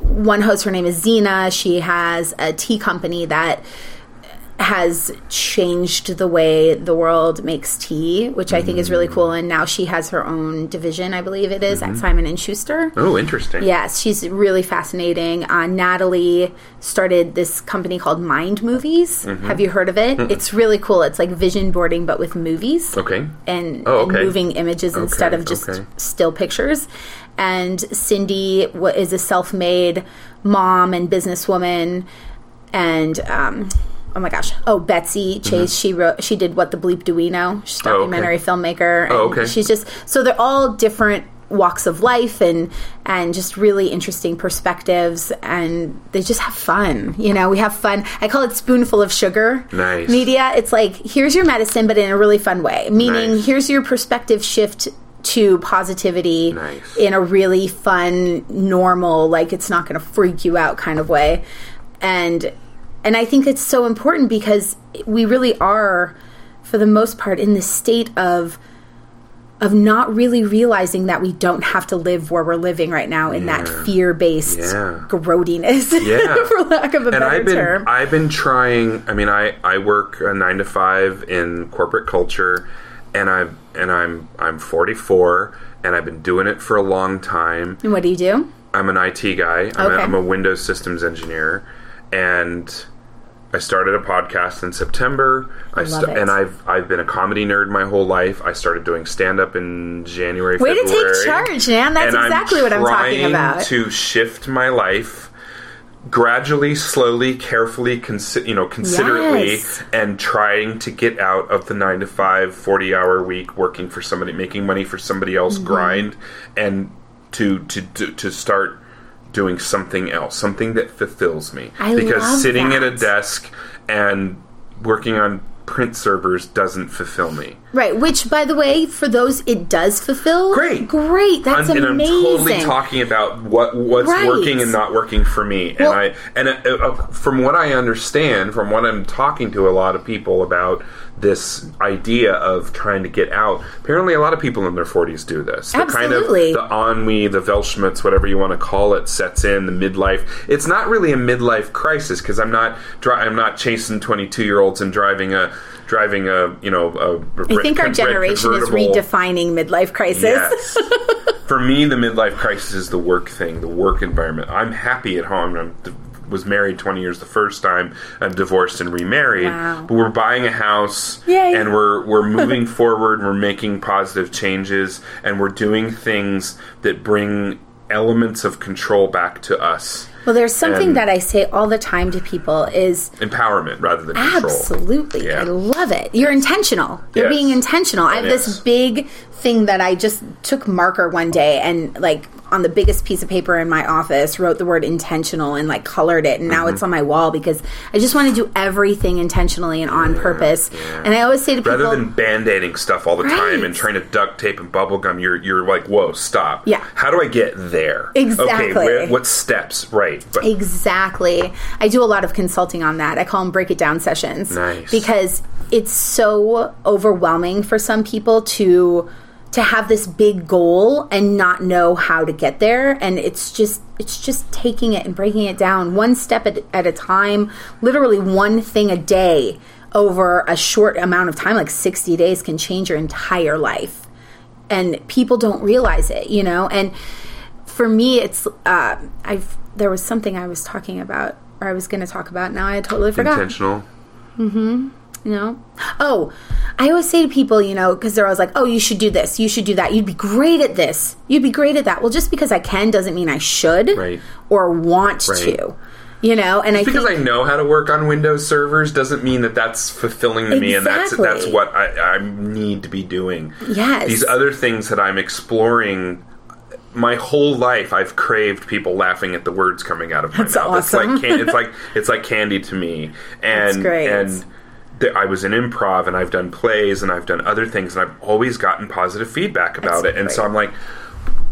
one host, her name is Zena. She has a tea company that has changed the way the world makes tea, which I think is really cool. And now she has her own division, I believe it is, mm-hmm. at Simon and Schuster. Oh, interesting. Yes, she's really fascinating. Uh, Natalie started this company called Mind Movies. Mm-hmm. Have you heard of it? Mm-mm. It's really cool. It's like vision boarding, but with movies. Okay. And, oh, okay. and moving images okay. instead of just okay. still pictures. And Cindy is a self-made mom and businesswoman. And... um Oh, my gosh. Oh, Betsy Chase, mm-hmm. she wrote, she did What the Bleep Do We Know? She's a documentary oh, okay. filmmaker. And oh, okay. She's just, so they're all different walks of life and and just really interesting perspectives, and they just have fun. You know, we have fun. I call it spoonful of sugar nice. media. It's like, here's your medicine, but in a really fun way. Meaning, nice. here's your perspective shift to positivity nice. in a really fun, normal, like it's not going to freak you out kind of way. And... And I think that's so important because we really are, for the most part, in this state of of not really realizing that we don't have to live where we're living right now in yeah. that fear-based yeah. grody-ness, yeah. for lack of a and better I've been, term. I've been trying, I mean, I, I work a nine to five in corporate culture, and, I've, and I'm I'm forty-four, and I've been doing it for a long time. And what do you do? I'm an I T guy. I'm, okay. a, I'm a Windows systems engineer, and I started a podcast in September, I Love st- it. and I've I've been a comedy nerd my whole life. I started doing stand-up in January, Way February. To take charge, man. That's and exactly I'm what I'm talking about. Trying to shift my life gradually, slowly, carefully, consi- you know, considerately, yes. and trying to get out of the nine to five, forty-hour week, working for somebody, making money for somebody else, mm-hmm. grind, and to to to, to start doing something else, something that fulfills me. I because love sitting that. At a desk and working on print servers doesn't fulfill me. Right, which, by the way, for those it does fulfill. Great, great, that's I'm, and amazing. And I'm totally talking about what what's right. working and not working for me. Well, and I and uh, uh, from what I understand, from what I'm talking to a lot of people about this idea of trying to get out. Apparently, a lot of people in their forties do this. The absolutely. Kind of the ennui, the Weltschmerz, whatever you want to call it, sets in, the midlife. It's not really a midlife crisis because I'm not dri- I'm not chasing twenty-two-year-olds and driving a driving a you know a. a I think our generation is redefining midlife crisis. Yes. For me, the midlife crisis is the work thing, the work environment. I'm happy at home. I'm was married twenty years the first time. I'm divorced and remarried. Wow. But we're buying a house. Yay. And we're we're moving forward. We're making positive changes. And we're doing things that bring elements of control back to us. Well, there's something and that I say all the time to people is empowerment rather than control. Absolutely. Yeah. I love it. You're intentional. You're yes. being intentional. That I have is. This big thing that I just took marker one day and like on the biggest piece of paper in my office wrote the word intentional and like colored it. And now mm-hmm. it's on my wall because I just want to do everything intentionally and on yeah, purpose. Yeah. And I always say to people, rather than band-aiding stuff all the right. time and trying to duct tape and bubble gum, you're, you're like, whoa, stop. Yeah. How do I get there? Exactly. Okay, where, what steps? Right. But. Exactly. I do a lot of consulting on that. I call them break it down sessions. Nice. Because it's so overwhelming for some people to to have this big goal and not know how to get there. And it's just it's just taking it and breaking it down one step at, at a time, literally one thing a day over a short amount of time, like sixty days can change your entire life. And people don't realize it, you know. And for me, it's uh, I've there was something I was talking about, or I was going to talk about. Now I totally forgot. Intentional. Mm-hmm. You know? Oh, I always say to people, you know, because they're always like, oh, you should do this. You should do that. You'd be great at this. You'd be great at that. Well, just because I can doesn't mean I should right. or want right. to. You know, and just I because think, I know how to work on Windows servers doesn't mean that that's fulfilling to exactly. me, and that's that's what I, I need to be doing. Yes. These other things that I'm exploring. My whole life, I've craved people laughing at the words coming out of my That's mouth. Awesome. It's like can- it's like it's like candy to me. And That's great. and th- I was in improv, and I've done plays, and I've done other things, and I've always gotten positive feedback about That's it. Great. And so I'm like,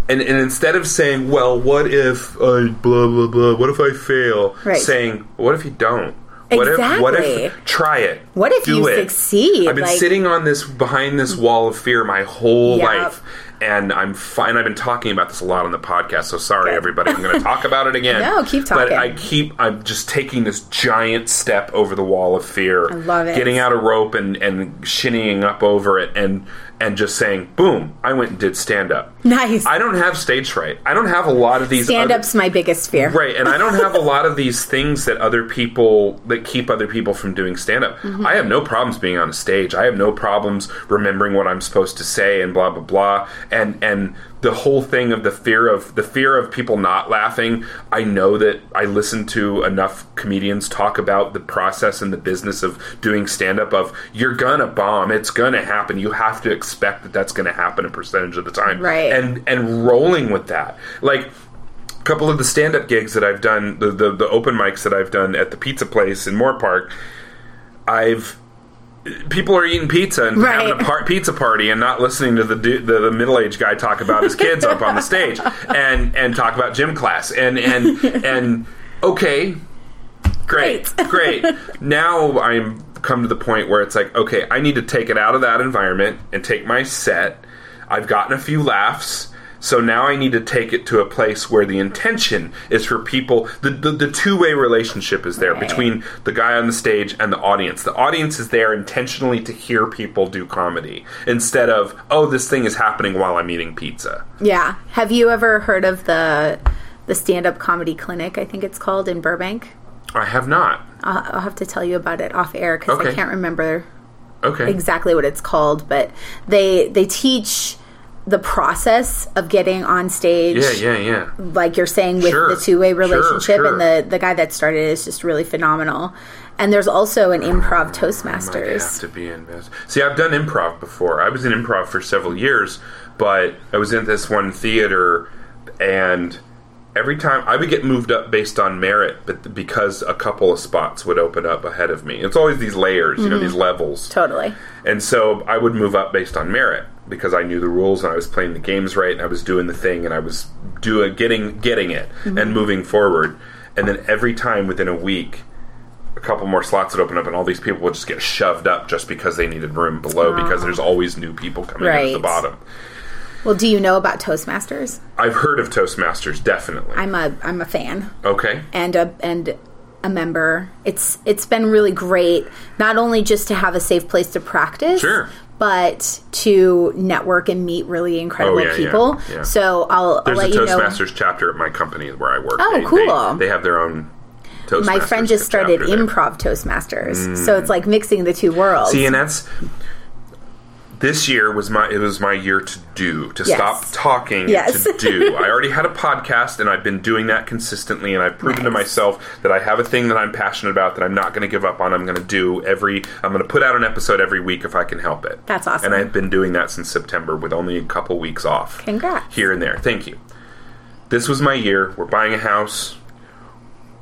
and, and instead of saying, "Well, what if I blah blah blah? What if I fail?" Right. Saying, "What if you don't?" What exactly. if? What if? Try it. What if Do you it. succeed? I've been like, sitting on this behind this wall of fear my whole yep. life. And I'm fine. I've been talking about this a lot on the podcast, so sorry, okay. everybody. I'm going to talk about it again. No, keep talking. But I keep, I'm just taking this giant step over the wall of fear. I love it. Getting out a rope and, and shinnying up over it and, and just saying, boom, I went and did stand-up. Nice. I don't have stage fright. I don't have a lot of these. Stand-up's other, my biggest fear. Right, and I don't have a lot of these things that other people, that keep other people from doing stand-up. Mm-hmm. I have no problems being on a stage. I have no problems remembering what I'm supposed to say and blah, blah, blah. And and the whole thing of the fear of the fear of people not laughing. I know that I listen to enough comedians talk about the process and the business of doing stand-up of you're gonna bomb, it's gonna happen. You have to expect that that's gonna happen a percentage of the time, right? And and rolling with that, like. Couple of the stand-up gigs that I've done, the, the the open mics that I've done at the pizza place in Moore Park, I've. People are eating pizza and right. having a par- pizza party and not listening to the, du- the the middle-aged guy talk about his kids up on the stage and, and talk about gym class and and and okay, Great. Great. Now I'm come to the point where it's like, okay, I need to take it out of that environment and take my set. I've gotten a few laughs. So now I need to take it to a place where the intention is for people. The, the, the two-way relationship is there, right, between the guy on the stage and the audience. The audience is there intentionally to hear people do comedy instead of, oh, this thing is happening while I'm eating pizza. Yeah. Have you ever heard of the the stand-up comedy clinic, I think it's called, in Burbank? I have not. I'll, I'll have to tell you about it off air because okay. I can't remember okay. exactly what it's called. But they they teach... the process of getting on stage. Yeah, yeah, yeah. Like you're saying with sure. the two-way relationship. Sure, sure. And the, the guy that started it is just really phenomenal. And there's also an improv Toastmasters. I might have to be invested. See, I've done improv before. I was in improv for several years, but I was in this one theater, and every time I would get moved up based on merit, but because a couple of spots would open up ahead of me. It's always these layers, mm-hmm. you know, these levels. Totally. And so I would move up based on merit, because I knew the rules and I was playing the games right and I was doing the thing and I was doing getting getting it mm-hmm. and moving forward. And then every time within a week, a couple more slots would open up and all these people would just get shoved up just because they needed room below oh. because there's always new people coming right. in at the bottom. Well, do you know about Toastmasters? I've heard of Toastmasters, definitely. I'm a I'm a fan. Okay. And a and a member. It's it's been really great, not only just to have a safe place to practice. Sure. But to network and meet really incredible oh, yeah, people. Yeah, yeah. So I'll, I'll let you know. There's a Toastmasters chapter at my company where I work. Oh, they, cool. They, they have their own Toastmasters. My friend just started improv there. Toastmasters. Mm. So it's like mixing the two worlds. See, and that's... This year was my it was my year to do, to yes. stop talking yes. to do. I already had a podcast, and I've been doing that consistently, and I've proven nice. to myself that I have a thing that I'm passionate about that I'm not going to give up on. I'm going to do every I'm going to put out an episode every week if I can help it. That's awesome. And I've been doing that since September with only a couple weeks off. Congrats. Here and there. Thank you. This was my year. We're buying a house.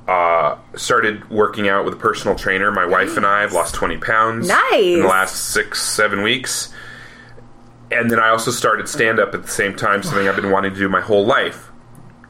Uh, started working out with a personal trainer. My nice. wife and I have lost twenty pounds nice. in the last six, seven weeks. And then I also started stand-up at the same time, something I've been wanting to do my whole life.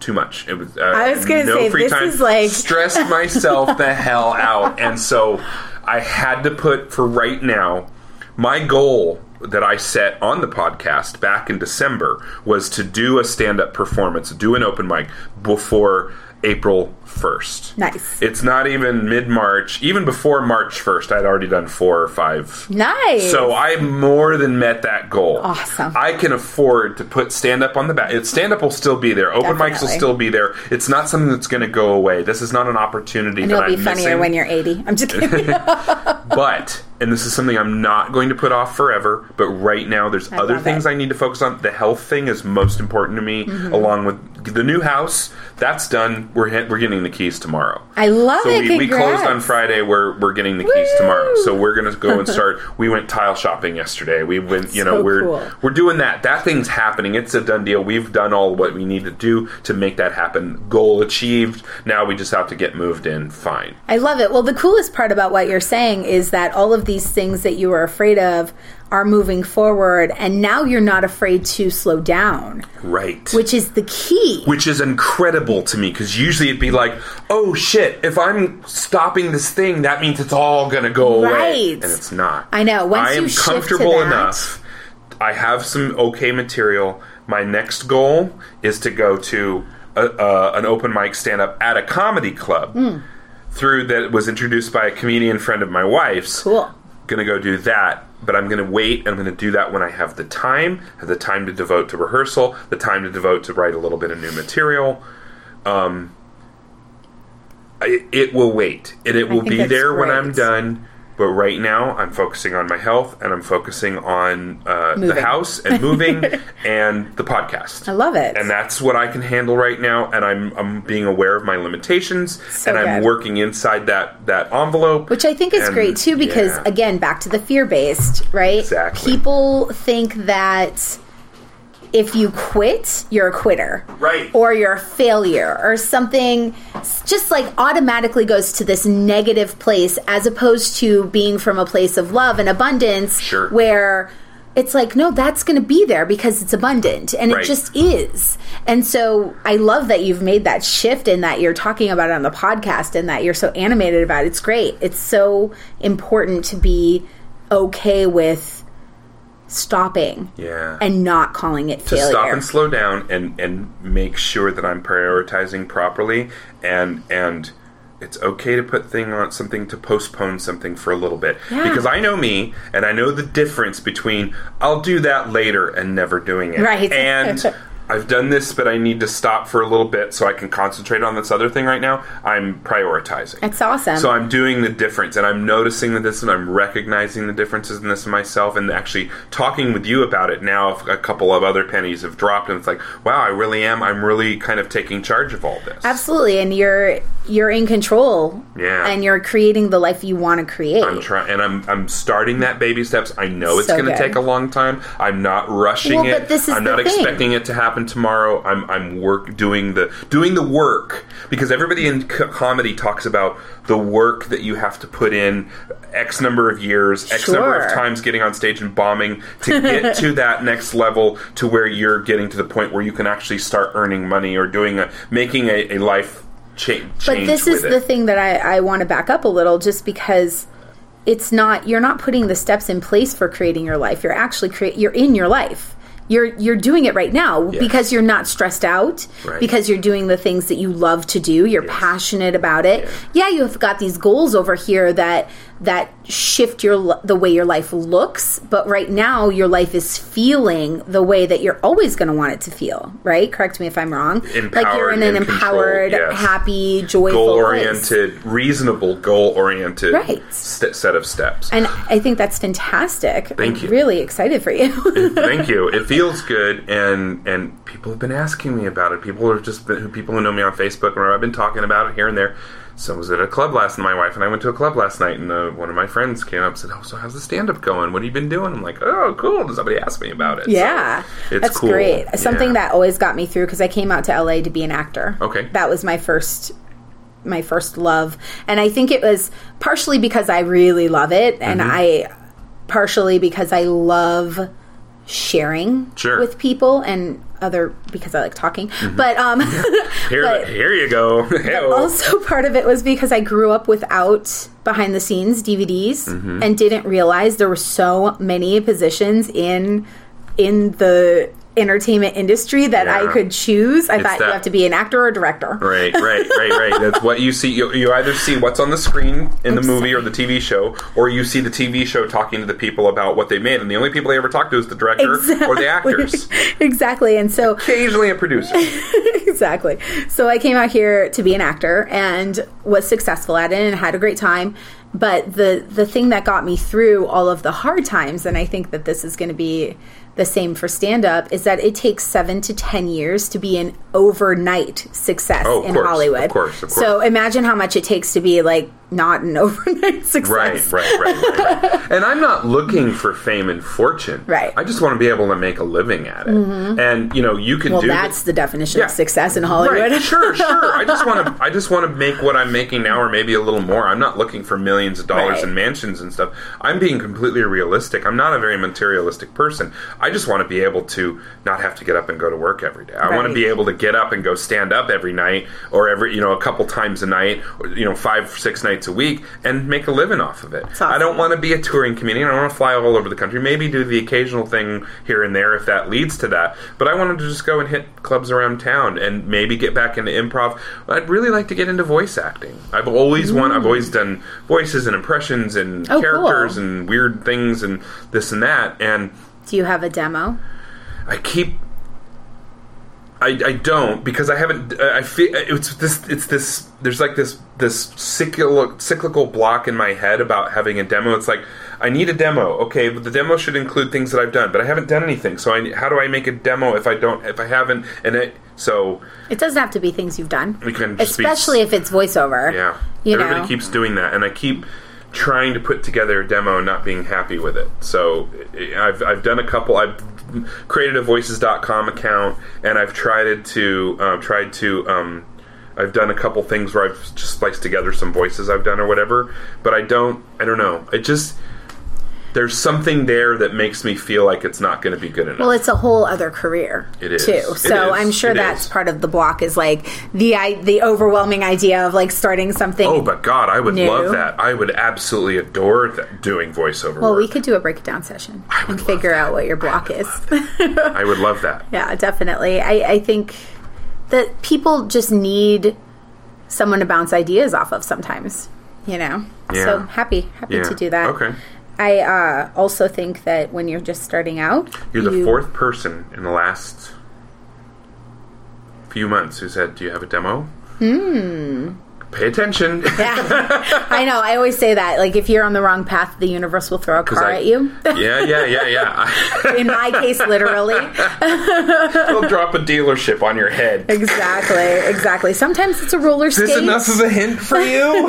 Too much. It was, uh, I was going to no say, free this time. Is like... Stressed myself the hell out. And so I had to put, for right now, my goal that I set on the podcast back in December was to do a stand-up performance, do an open mic before April first. Nice. It's not even mid-March. Even before March first, I'd already done four or five. Nice. So I more than met that goal. Awesome. I can afford to put stand-up on the back. Stand-up will still be there. Open Definitely. mics will still be there. It's not something that's going to go away. This is not an opportunity and that I'm missing. It'll be funnier when you're eighty. I'm just kidding. But, and this is something I'm not going to put off forever, but right now there's I other things it. I need to focus on. The health thing is most important to me, mm-hmm. along with the new house. That's done. We're hit, we're getting the keys tomorrow. I love so it. So we, we closed on Friday. We're we're getting the Woo! keys tomorrow. So we're gonna go and start. We went tile shopping yesterday. We went. That's you know so we're cool. we're doing that. That thing's happening. It's a done deal. We've done all what we need to do to make that happen. Goal achieved. Now we just have to get moved in. Fine. I love it. Well, the coolest part about what you're saying is that all of these things that you were afraid of are moving forward, and now you're not afraid to slow down. Right. Which is the key. Which is incredible to me, because usually it'd be like, oh shit, if I'm stopping this thing, that means it's all going to go right. away. And it's not. I know. Once I you am shift comfortable to that, enough. I have some okay material. My next goal is to go to a, uh, an open mic stand-up at a comedy club mm. through that was introduced by a comedian friend of my wife's. Cool. Gonna go do that, but I'm gonna wait and I'm gonna do that when I have the time, have the time to devote to rehearsal, the time to devote to write a little bit of new material. Um, it, it will wait, and it will be there when I'm done. But right now, I'm focusing on my health, and I'm focusing on uh, the house and moving and the podcast. I love it. And that's what I can handle right now, and I'm I'm being aware of my limitations, so and good. I'm working inside that, that envelope. Which I think is and, great, too, because, yeah. again, back to the fear-based, right? Exactly. People think that if you quit, you're a quitter. Right. Or you're a failure or something just like automatically goes to this negative place as opposed to being from a place of love and abundance. Sure. Where it's like, no, that's going to be there because it's abundant, and right. it just is. And so I love that you've made that shift and that you're talking about it on the podcast and that you're so animated about it. It's great. It's so important to be okay with stopping yeah. and not calling it failure. To stop and slow down and, and make sure that I'm prioritizing properly, and and it's okay to put thing on something, to postpone something for a little bit. Yeah. Because I know me, and I know the difference between I'll do that later and never doing it. Right. And I've done this, but I need to stop for a little bit so I can concentrate on this other thing right now. I'm prioritizing. That's awesome. So I'm doing the difference, and I'm noticing the difference, and I'm recognizing the differences in this in myself, and actually talking with you about it now. A couple of other pennies have dropped, and it's like, wow, I really am. I'm really kind of taking charge of all this. Absolutely, and you're you're in control. Yeah, and you're creating the life you want to create. I'm trying, and I'm I'm starting that baby steps. I know it's so going to take a long time. I'm not rushing well, it. But this is I'm the not thing. expecting it to happen tomorrow. I'm I'm work doing the doing the work, because everybody in co- comedy talks about the work that you have to put in X number of years, X sure. number of times getting on stage and bombing to get to that next level, to where you're getting to the point where you can actually start earning money or doing a making a, a life cha- change. But this with is it. the thing that I, I want to back up a little, just because it's not you're not putting the steps in place for creating your life. You're actually create you're in your life. You're you're doing it right now yes. because you're not stressed out, right. because you're doing the things that you love to do. You're yes. passionate about it. Yeah. yeah, you've got these goals over here that that shift your the way your life looks. But right now, your life is feeling the way that you're always going to want it to feel, right? Correct me if I'm wrong. Empowered, like you're in an empowered, yes. happy, joyful, goal-oriented, place. reasonable, goal-oriented right. st- set of steps. And I think that's fantastic. Thank I'm you. Really excited for you. It, thank you. It feels good, and and people have been asking me about it. People are just been, people who know me on Facebook, or I've been talking about it here and there. So I was at a club last night. My wife and I went to a club last night, and uh, one of my friends came up and said, oh, so how's the stand-up going? What have you been doing? I'm like, oh, cool. Does somebody ask me about it? Yeah. So it's that's cool. great. Something yeah. that always got me through, because I came out to L A to be an actor. Okay. That was my first my first love. And I think it was partially because I really love it, mm-hmm. and I partially because I love sharing sure. with people, and other because I like talking, mm-hmm. but um, here, but, here you go. But also, part of it was because I grew up without behind the scenes D V Ds mm-hmm. and didn't realize there were so many positions in in the entertainment industry that yeah. I could choose. I it's thought that, you have to be an actor or a director. Right, right, right, right. That's what you see. You, you either see what's on the screen in the movie or the T V show, or you see the T V show talking to the people about what they made, and the only people they ever talk to is the director exactly. or the actors. Exactly. And so occasionally a producer. Exactly. So I came out here to be an actor and was successful at it and had a great time. But the the thing that got me through all of the hard times, and I think that this is going to be the same for stand-up, is that it takes seven to ten years to be an overnight success oh, in course, Hollywood. Of course, of course. So imagine how much it takes to be like not an overnight success. Right, right, right, right, right. And I'm not looking for fame and fortune. Right. I just want to be able to make a living at it. Mm-hmm. And you know, you can well, do. Well, that's the, the definition yeah, of success in Hollywood. Right, sure, sure. I just want to. I just want to make what I'm making now, or maybe a little more. I'm not looking for millions of dollars right. and mansions and stuff. I'm being completely realistic. I'm not a very materialistic person. I just want to be able to not have to get up and go to work every day. I right. want to be able to get up and go stand up every night, or every, you know, a couple times a night, or, you know, five, six nights a week, and make a living off of it. Awesome. I don't want to be a touring comedian. I want to fly all over the country, maybe do the occasional thing here and there if that leads to that. But I wanted to just go and hit clubs around town and maybe get back into improv. I'd really like to get into voice acting. I've always mm. wanted, I've always done voices and impressions and oh, characters cool. and weird things and this and that. And do you have a demo? I keep... I, I don't, because I haven't... I feel It's this... It's this there's like this, this cyclical, cyclical block in my head about having a demo. It's like, I need a demo. Okay, but the demo should include things that I've done. But I haven't done anything. So I, how do I make a demo if I don't... If I haven't... And it, so... It doesn't have to be things you've done. It can just Especially be, if it's voiceover. Yeah. You Everybody know. keeps doing that. And I keep... trying to put together a demo and not being happy with it. So I've I've done a couple. I've created a voices dot com account, and I've tried to uh, tried to um, I've done a couple things where I've just spliced together some voices I've done or whatever. But I don't I don't know. It just there's something there that makes me feel like it's not going to be good enough. Well, it's a whole other career, it is. too. So I'm sure it that's is. part of the block is like the I, the overwhelming idea of like starting something. Oh, but God, I would new. love that. I would absolutely adore that, doing voiceover. Well, work. we could do a breakdown session and figure that. out what your block I is. I would love that. Yeah, definitely. I, I think that people just need someone to bounce ideas off of sometimes, you know? Yeah. So happy, happy yeah. to do that. Okay. I uh, also think that when you're just starting out... You're the you... fourth person in the last few months who said, do you have a demo? Hmm. Pay attention. Yeah. I know. I always say that. Like, if you're on the wrong path, the universe will throw a car I, at you. Yeah, yeah, yeah, yeah. In my case, literally. They'll drop a dealership on your head. Exactly, exactly. Sometimes it's a roller skate. Is this enough as a hint for you?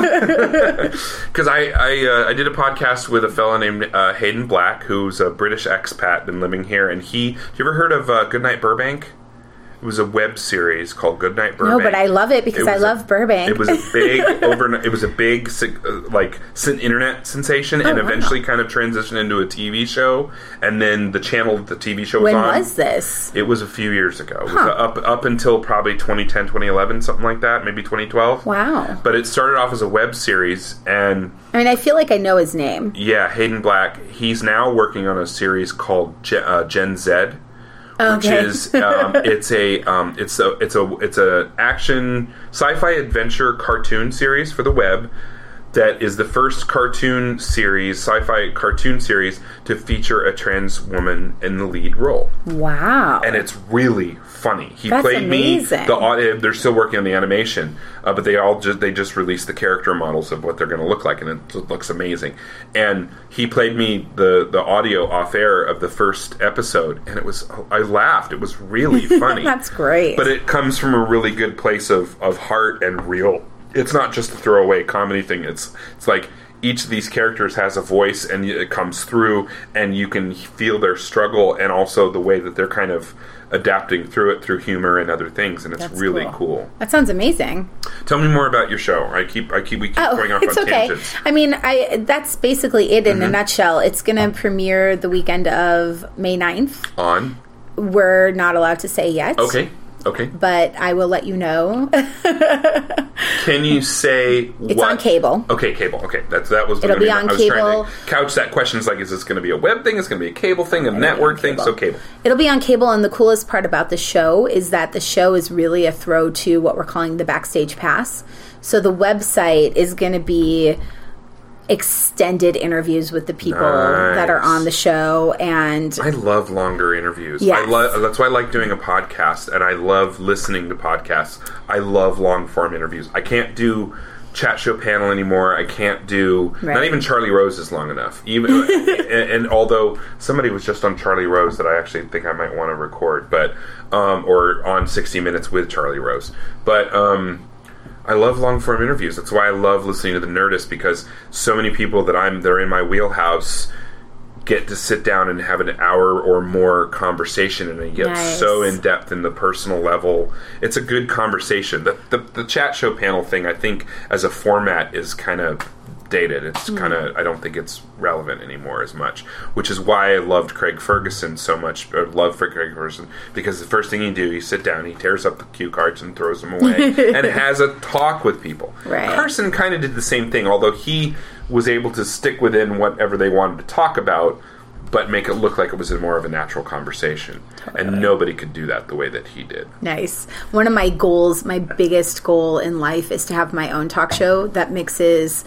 Because I I, uh, I did a podcast with a fellow named uh, Hayden Black, who's a British expat and living here. And he... Have you ever heard of uh, Good Night Burbank? It was a web series called Good Night Burbank. No, but I love it because it I love a, Burbank. It was a big overnight. It was a big like internet sensation, oh, and wow. eventually kind of transitioned into a T V show. And then the channel that the T V show was when on. When was this? It was a few years ago. It was huh. up up until probably twenty ten, twenty eleven, something like that, maybe twenty twelve. Wow! But it started off as a web series, and I mean, I feel like I know his name. Yeah, Hayden Black. He's now working on a series called Gen, uh, Gen Z. Okay. Which is um, it's a um, it's a it's a it's a action sci-fi adventure cartoon series for the web that is the first cartoon series sci-fi cartoon series to feature a trans woman in the lead role. Wow! And it's really funny. He That's played amazing. me. The they're still working on the animation, uh, but they all just they just released the character models of what they're going to look like, and it looks amazing. And he played me the the audio off air of the first episode, and it was I laughed. It was really funny. That's great. But it comes from a really good place of of heart and real. It's not just a throwaway comedy thing. It's it's like. Each of these characters has a voice, and it comes through, and you can feel their struggle, and also the way that they're kind of adapting through it through humor and other things, and it's That's really cool. cool. That sounds amazing. Tell me more about your show. I keep, I keep, we keep oh, going off it's on okay. tangents. I mean, I that's basically it in mm-hmm. a nutshell. It's going to premiere the weekend of May ninth. On? We're not allowed to say yet. Okay. Okay. But I will let you know. Can you say what? It's on cable. Okay, cable. Okay. That's that was It'll be on I cable. I was trying to couch that question. It's like, is this going to be a web thing? It's going to be a cable thing, a It'll network thing? So cable. It'll be on cable, and the coolest part about the show is that the show is really a throw to what we're calling the Backstage Pass. So the website is going to be extended interviews with the people nice. that are on the show, and I love longer interviews. Yes. I love that's why I like doing a podcast, and I love listening to podcasts. I love long form interviews. I can't do chat show panel anymore. I can't do right. not even Charlie Rose is long enough. Even and, and although somebody was just on Charlie Rose that I actually think I might want to record, but um, or on sixty minutes with Charlie Rose, but. Um, I love long-form interviews. That's why I love listening to the Nerdist, because so many people that I'm that are in my wheelhouse get to sit down and have an hour or more conversation, and it gets nice. so in-depth in the personal level. It's a good conversation. The, the, the chat show panel thing, I think, as a format is kind of dated. It's mm. kind of, I don't think it's relevant anymore as much, which is why I loved Craig Ferguson so much. I love for Craig Ferguson, because the first thing you do, you sit down, he tears up the cue cards and throws them away, and has a talk with people. Right. Carson kind of did the same thing, although he was able to stick within whatever they wanted to talk about, but make it look like it was a more of a natural conversation. Totally. And nobody could do that the way that he did. Nice. One of my goals, my biggest goal in life, is to have my own talk show that mixes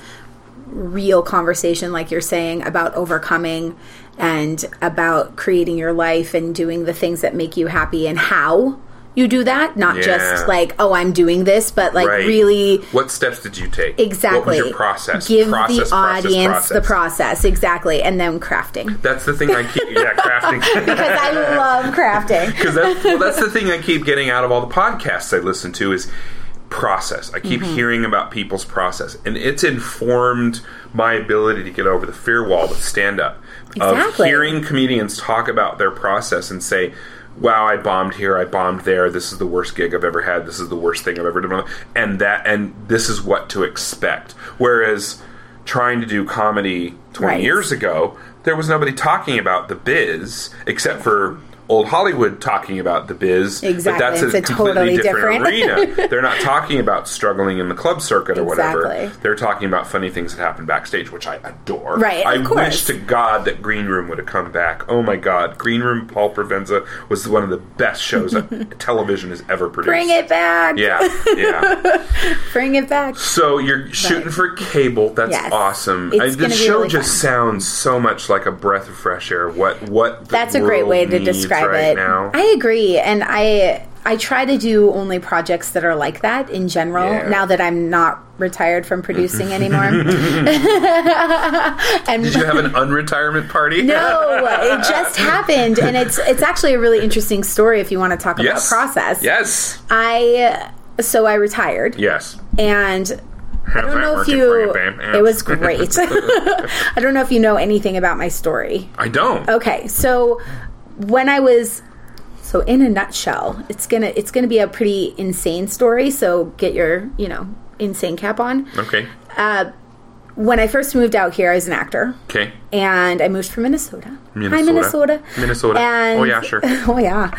real conversation, like you're saying, about overcoming and about creating your life and doing the things that make you happy and how you do that, not yeah. just like, oh, I'm doing this, but like right. really... What steps did you take? Exactly. What was your process? Give process, the audience process, process. the process. Exactly. And then crafting. That's the thing I keep... Yeah, crafting. Because I love crafting. Because that's, well, that's the thing I keep getting out of all the podcasts I listen to is... process. I keep mm-hmm. hearing about people's process, and it's informed my ability to get over the fear wall with stand-up. Exactly. Of hearing comedians talk about their process and say, wow, I bombed here, I bombed there, this is the worst gig I've ever had, this is the worst thing I've ever done, and that, and this is what to expect. Whereas trying to do comedy twenty right. years ago, there was nobody talking about the biz except for old Hollywood talking about the biz. Exactly. But that's it's a, a completely totally different, different. arena. They're not talking about struggling in the club circuit or exactly. whatever. They're talking about funny things that happen backstage, which I adore. Right, I of wish to God that Green Room would have come back. Oh, my God. Green Room, Paul Provenza, was one of the best shows that television has ever produced. Bring it back. Yeah, yeah. Bring it back. So you're shooting but, for cable. That's yes. awesome. I, this show really just fun. sounds so much like a breath of fresh air. What? What? The that's a great way to describe Right now. I agree, and I I try to do only projects that are like that in general. Yeah. Now that I'm not retired from producing anymore. And did you have an unretirement party? No, it just happened, and it's it's actually a really interesting story if you want to talk yes. about process. Yes, I so I retired. Yes, and. I don't know if you... It was great. I don't know if you know anything about my story. I don't. Okay, so when I was... So in a nutshell, it's gonna it's gonna be a pretty insane story, so get your, you know, insane cap on. Okay. Uh, when I first moved out here, I was an actor. Okay. And I moved from Minnesota. Minnesota. Hi, Minnesota. Minnesota. And, oh, yeah, sure. Oh, yeah.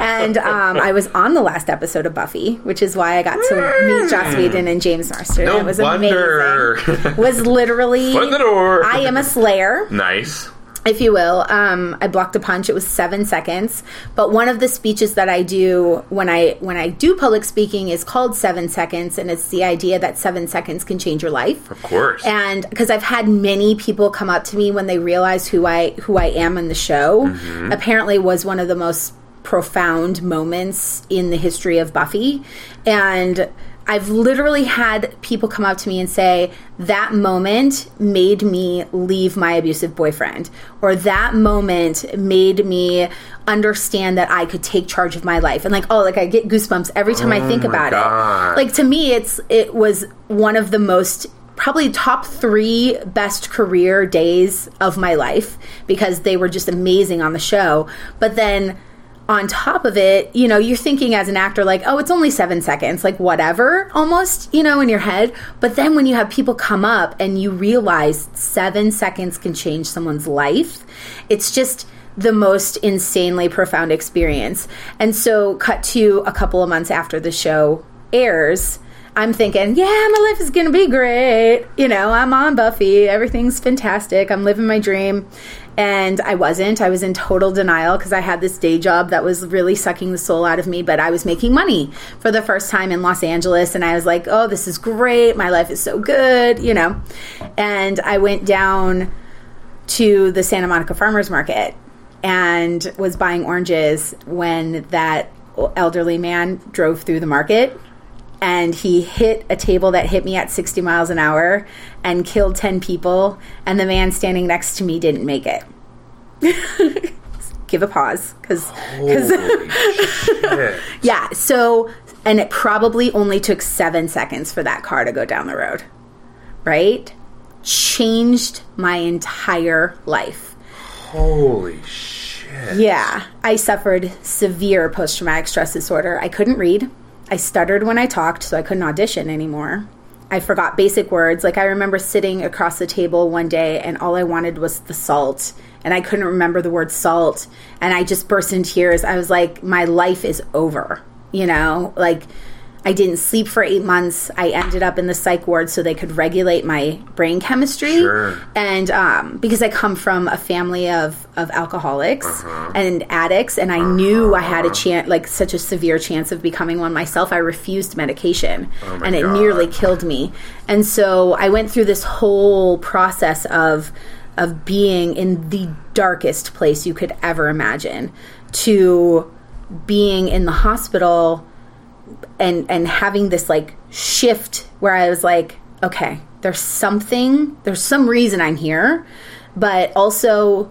And um, I was on the last episode of Buffy, which is why I got to meet Joss Whedon and James Marsters. No it was wonder. Amazing. Was literally... Foot in the door. I am a slayer. Nice. If you will. Um, I blocked a punch. It was seven seconds. But one of the speeches that I do when I when I do public speaking is called seven seconds. And it's the idea that seven seconds can change your life. Of course. And because I've had many people come up to me when they realize who I, who I am in the show. Mm-hmm. Apparently was one of the most profound moments in the history of Buffy. And I've literally had people come up to me and say, that moment made me leave my abusive boyfriend, or that moment made me understand that I could take charge of my life. And like, oh, like I get goosebumps every time oh I think about God. It. Like to me, it's it was one of the most, probably top three best career days of my life because they were just amazing on the show. But then on top of it, you know, you're thinking as an actor, like, oh, it's only seven seconds, like whatever, almost, you know, in your head. But then when you have people come up and you realize seven seconds can change someone's life, it's just the most insanely profound experience. And so cut to a couple of months after the show airs, I'm thinking, yeah, my life is going to be great. You know, I'm on Buffy. Everything's fantastic. I'm living my dream. And I wasn't. I was in total denial because I had this day job that was really sucking the soul out of me, but I was making money for the first time in Los Angeles. And I was like, oh, this is great. My life is so good, you know. And I went down to the Santa Monica Farmers Market and was buying oranges when that elderly man drove through the market. And he hit a table that hit me at sixty miles an hour and killed ten people. And the man standing next to me didn't make it. Give a pause. Cause, cause shit. Yeah. So, and it probably only took seven seconds for that car to go down the road. Right? Changed my entire life. Holy shit. Yeah. I suffered severe post-traumatic stress disorder. I couldn't read. I stuttered when I talked, so I couldn't audition anymore. I forgot basic words. Like, I remember sitting across the table one day, and all I wanted was the salt. And I couldn't remember the word salt. And I just burst into tears. I was like, my life is over, you know? Like, I didn't sleep for eight months. I ended up in the psych ward so they could regulate my brain chemistry. Sure. And um, because I come from a family of, of alcoholics uh-huh. and addicts, and I uh-huh. knew I had a chance, like such a severe chance of becoming one myself, I refused medication. Oh my and it God. Nearly killed me. And so I went through this whole process of of being in the darkest place you could ever imagine to being in the hospital And and having this, like, shift where I was like, okay, there's something, there's some reason I'm here, but also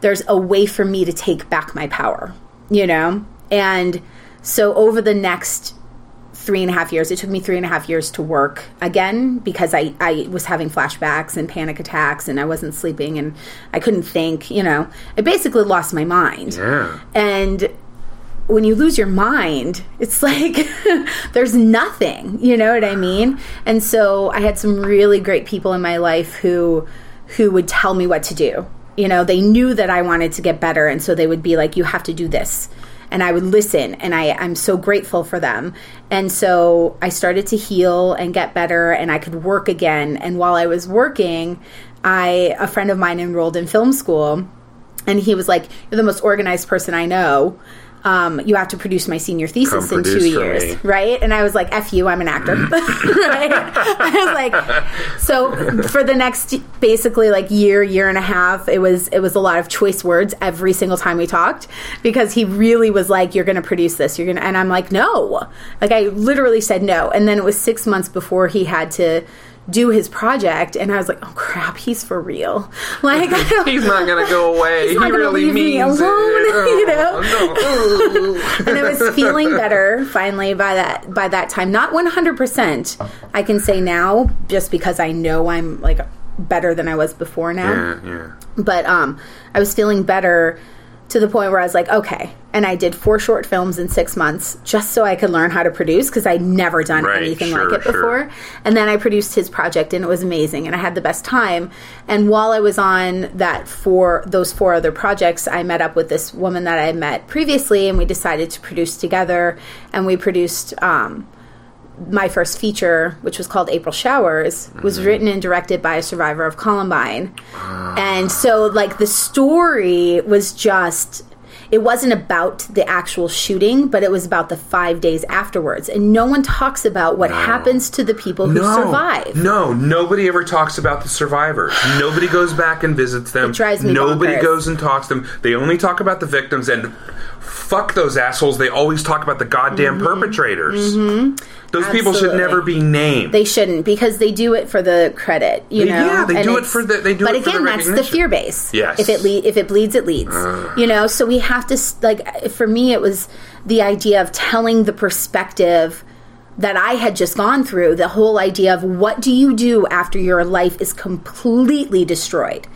there's a way for me to take back my power, you know? And so over the next three and a half years, it took me three and a half years to work again because I, I was having flashbacks and panic attacks and I wasn't sleeping and I couldn't think, you know? I basically lost my mind. Yeah. And when you lose your mind, it's like there's nothing, you know what I mean? And so I had some really great people in my life who who would tell me what to do. You know, they knew that I wanted to get better, and so they would be like, you have to do this. And I would listen, and I, I'm so grateful for them. And so I started to heal and get better, and I could work again. And while I was working, I a friend of mine enrolled in film school, and he was like, you're the most organized person I know. Um, you have to produce my senior thesis Come in two years, me. right? And I was like, F you, I'm an actor. right? I was like, so for the next basically like year, year and a half, it was it was a lot of choice words every single time we talked, because he really was like, you're going to produce this. You're going to, and I'm like, no. Like I literally said no. And then it was six months before he had to do his project, and I was like, oh crap, he's for real. Like, I don't, he's not gonna go away. He's not he gonna really leave means me alone, it. You know. Oh, no. And I was feeling better finally by that by that time. Not one hundred percent, I can say now, just because I know I'm like better than I was before now. Yeah, yeah. But um, I was feeling better to the point where I was like, okay. And I did four short films in six months just so I could learn how to produce, because I'd never done right, anything sure, like it before. Sure. And then I produced his project, and it was amazing, and I had the best time. And while I was on that four, those four other projects, I met up with this woman that I met previously, and we decided to produce together. And we produced um, my first feature, which was called April Showers, mm-hmm. was written and directed by a survivor of Columbine. Uh. And so like the story was just... It wasn't about the actual shooting, but it was about the five days afterwards. And no one talks about what no. happens to the people who no. survive. No, nobody ever talks about the survivors. Nobody goes back and visits them. It drives me Nobody bonkers. goes and talks to them. They only talk about the victims, and fuck those assholes. They always talk about the goddamn mm-hmm. perpetrators. Mm-hmm. Those Absolutely. people should never be named. They shouldn't, because they do it for the credit, you know. Yeah, they and do it for the. They do but it again, for the recognition. That's the fear base. Yes, if it le- if it bleeds, it leads. Uh. You know, so we have to like. For me, it was the idea of telling the perspective that I had just gone through. The whole idea of what do you do after your life is completely destroyed.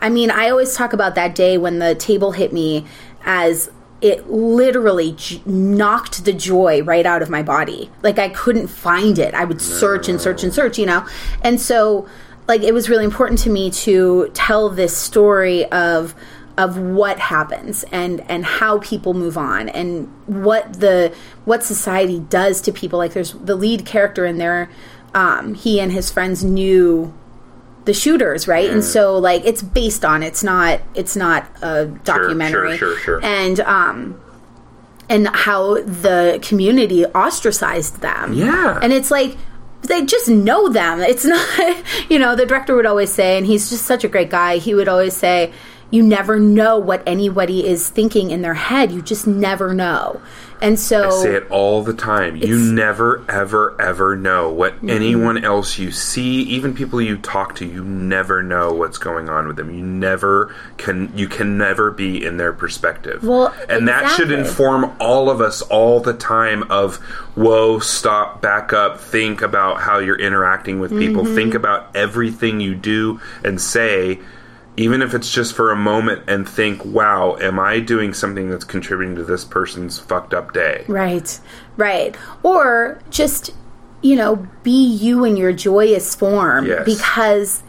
I mean, I always talk about that day when the table hit me as. It literally j- knocked the joy right out of my body. Like, I couldn't find it. I would search and search and search, you know? And so, like, it was really important to me to tell this story of of what happens and, and how people move on and what the what society does to people. Like, there's the lead character in there. Um, he and his friends knew... the shooters, right? Yeah. And so like it's based on it's not it's not a documentary. Sure, sure, sure, sure. And um and how the community ostracized them. Yeah. And it's like they just know them. It's not you know, the director would always say, and he's just such a great guy, he would always say, you never know what anybody is thinking in their head. You just never know. And so I say it all the time. You never, ever, ever know what mm-hmm. anyone else you see, even people you talk to, you never know what's going on with them. You never can. You can never be in their perspective. Well, and exactly. that should inform all of us all the time. Of whoa, stop, back up, think about how you're interacting with people. Mm-hmm. Think about everything you do and say. Even if it's just for a moment, and think, wow, am I doing something that's contributing to this person's fucked up day? Right, right. Or just, you know, be you in your joyous form. Yes. Because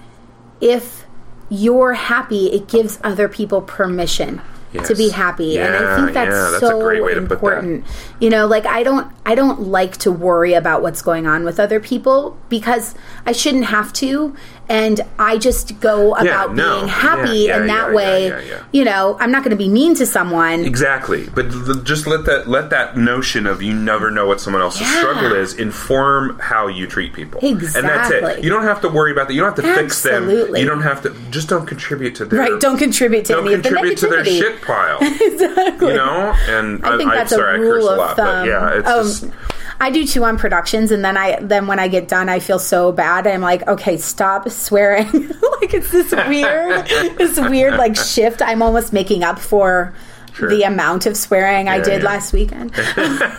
if you're happy, it gives other people permission yes. to be happy. Yeah, and I think that's, yeah, that's so a great way to important. Put that. You know, like I don't, I don't like to worry about what's going on with other people because I shouldn't have to. And I just go about yeah, no. being happy, yeah, yeah, and that yeah, way, yeah, yeah, yeah. you know, I'm not going to be mean to someone. Exactly, but l- just let that let that notion of you never know what someone else's yeah. struggle is inform how you treat people. Exactly, and that's it. You don't have to worry about that. You don't have to Absolutely. fix them. You don't have to. Just don't contribute to their right. Don't contribute to don't any contribute of the negativity. to their shit pile. Exactly. You know, and I think I, that's I'm sorry, a rule I curse of a lot, thumb. But yeah, it's um, just. I do too on productions, and then I then when I get done, I feel so bad. I'm like, okay, stop swearing. Like it's this weird, this weird like shift. I'm almost making up for sure. the amount of swearing yeah, I did yeah. last weekend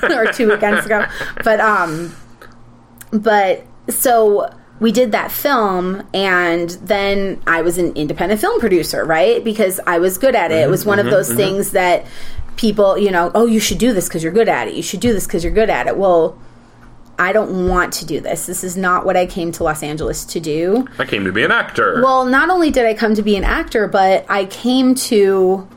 or two weekends ago. But um, but so we did that film, and then I was an independent film producer, right? Because I was good at it. Mm-hmm, it was one mm-hmm, of those mm-hmm. things that. people, you know, oh, you should do this because you're good at it. You should do this because you're good at it. Well, I don't want to do this. This is not what I came to Los Angeles to do. I came to be an actor. Well, not only did I come to be an actor, but I came to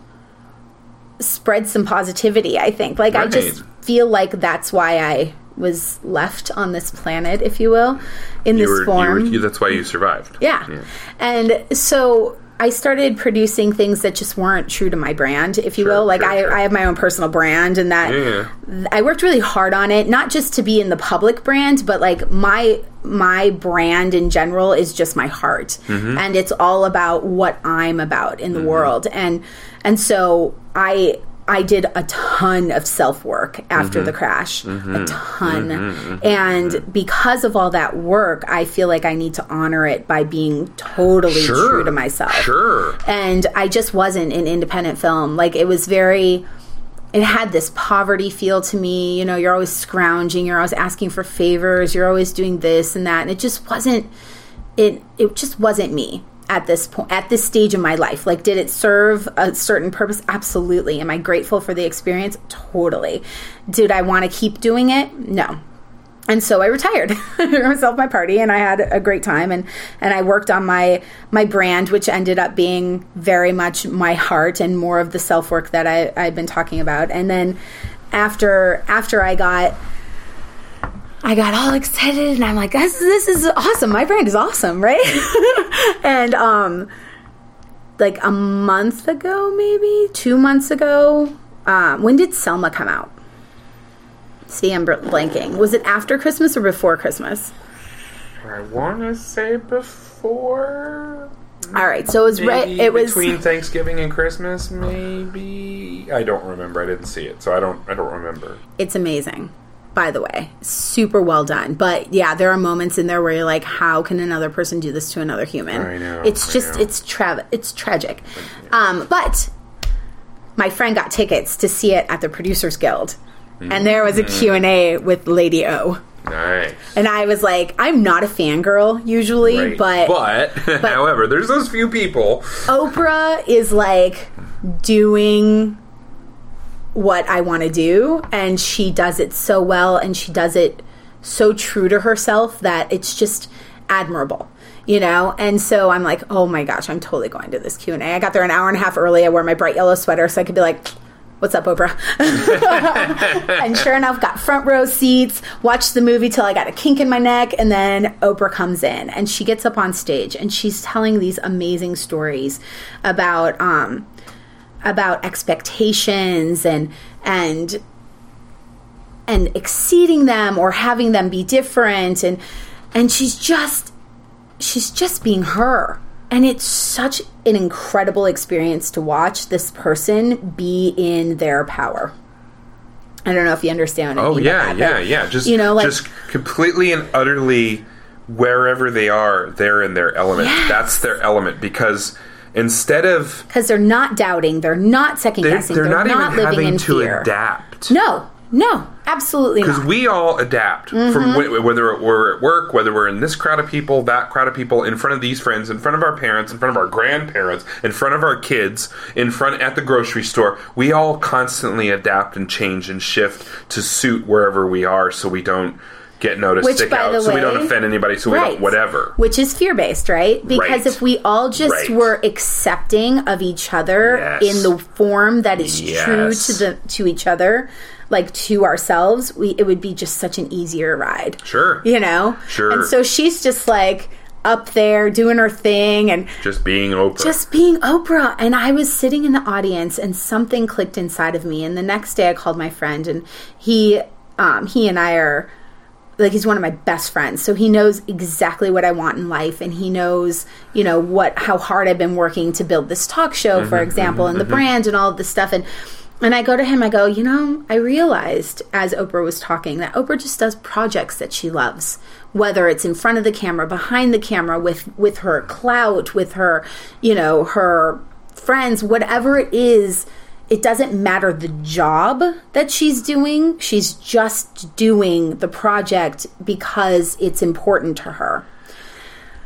spread some positivity, I think. Like, right. I just feel like that's why I was left on this planet, if you will, in you this were, form. You were, you, that's why you survived. Yeah. yeah. And so I started producing things that just weren't true to my brand, if you sure, will. Like, sure, I, sure. I have my own personal brand, and that yeah. I worked really hard on it, not just to be in the public brand, but, like, my my brand in general is just my heart. Mm-hmm. And it's all about what I'm about in the mm-hmm. world. And and so I... I did a ton of self-work after mm-hmm. the crash, mm-hmm. a ton. Mm-hmm. And mm-hmm. because of all that work, I feel like I need to honor it by being totally sure. true to myself. Sure. And I just wasn't in independent film. Like, it was very... It had this poverty feel to me. You know, you're always scrounging. You're always asking for favors. You're always doing this and that. And it just wasn't... It, it just wasn't me. At this point, at this stage in my life, like, did it serve a certain purpose? Absolutely. Am I grateful for the experience? Totally. Did I want to keep doing it? No. And so I retired. I threw myself my party, and I had a great time, and, and I worked on my my brand, which ended up being very much my heart and more of the self work that I I've been talking about. And then after after I got. I got all excited, and I'm like, this, this is awesome. My brand is awesome, right? and um, like a month ago, maybe, two months ago, uh, when did Selma come out? See, I'm blanking. Was it after Christmas or before Christmas? I want to say before... All right, so it was right. It was between Thanksgiving and Christmas, maybe. I don't remember. I didn't see it, so I don't. I don't remember. It's amazing. By the way, super well done. But yeah, there are moments in there where you're like, how can another person do this to another human? I know. It's just, I know. it's tra- it's tragic. Um, but my friend got tickets to see it at the Producers Guild. Mm-hmm. And there was a Q and A with Lady O. Nice. And I was like, I'm not a fangirl usually, right. but, but... But, however, there's those few people. Oprah is like doing... what I want to do, and she does it so well, and she does it so true to herself that it's just admirable, you know? And so I'm like, oh my gosh, I'm totally going to this Q and A. I got there an hour and a half early. I wore my bright yellow sweater so I could be like, what's up, Oprah? And sure enough, got front row seats, watched the movie till I got a kink in my neck, and then Oprah comes in, and she gets up on stage, and she's telling these amazing stories about, um, about expectations and and and exceeding them or having them be different, and and she's just she's just being her, and it's such an incredible experience to watch this person be in their power. I don't know if you understand what I mean by that, yeah, but, yeah. Just, you know, like, just completely and utterly wherever they are, they're in their element. Yes. That's their element, because instead of... Because they're not doubting. They're not second-guessing. They're, they're, they're not, not even having to fear. Adapt. No. No. Absolutely not. Because we all adapt. Mm-hmm. From w- whether we're at work, whether we're in this crowd of people, that crowd of people, in front of these friends, in front of our parents, in front of our grandparents, in front of our kids, in front at the grocery store. We all constantly adapt and change and shift to suit wherever we are, so we don't... get noticed, which, stick by out, the way, so we don't offend anybody, so right. we don't whatever. Which is fear-based, right? Because right. if we all just right. were accepting of each other yes. in the form that is yes. true to the to each other, like to ourselves, we it would be just such an easier ride. Sure. You know? Sure. And so she's just like up there doing her thing and just being Oprah. Just being Oprah. And I was sitting in the audience, and something clicked inside of me. And the next day I called my friend, and he um, he and I are like, he's one of my best friends, so he knows exactly what I want in life, and he knows, you know, what how hard I've been working to build this talk show, mm-hmm, for example, mm-hmm, and the mm-hmm. brand and all of this stuff. And and I go to him, I go, you know, I realized as Oprah was talking that Oprah just does projects that she loves, whether it's in front of the camera, behind the camera, with, with her clout, with her, you know, her friends, whatever it is. It doesn't matter the job that she's doing. She's just doing the project because it's important to her.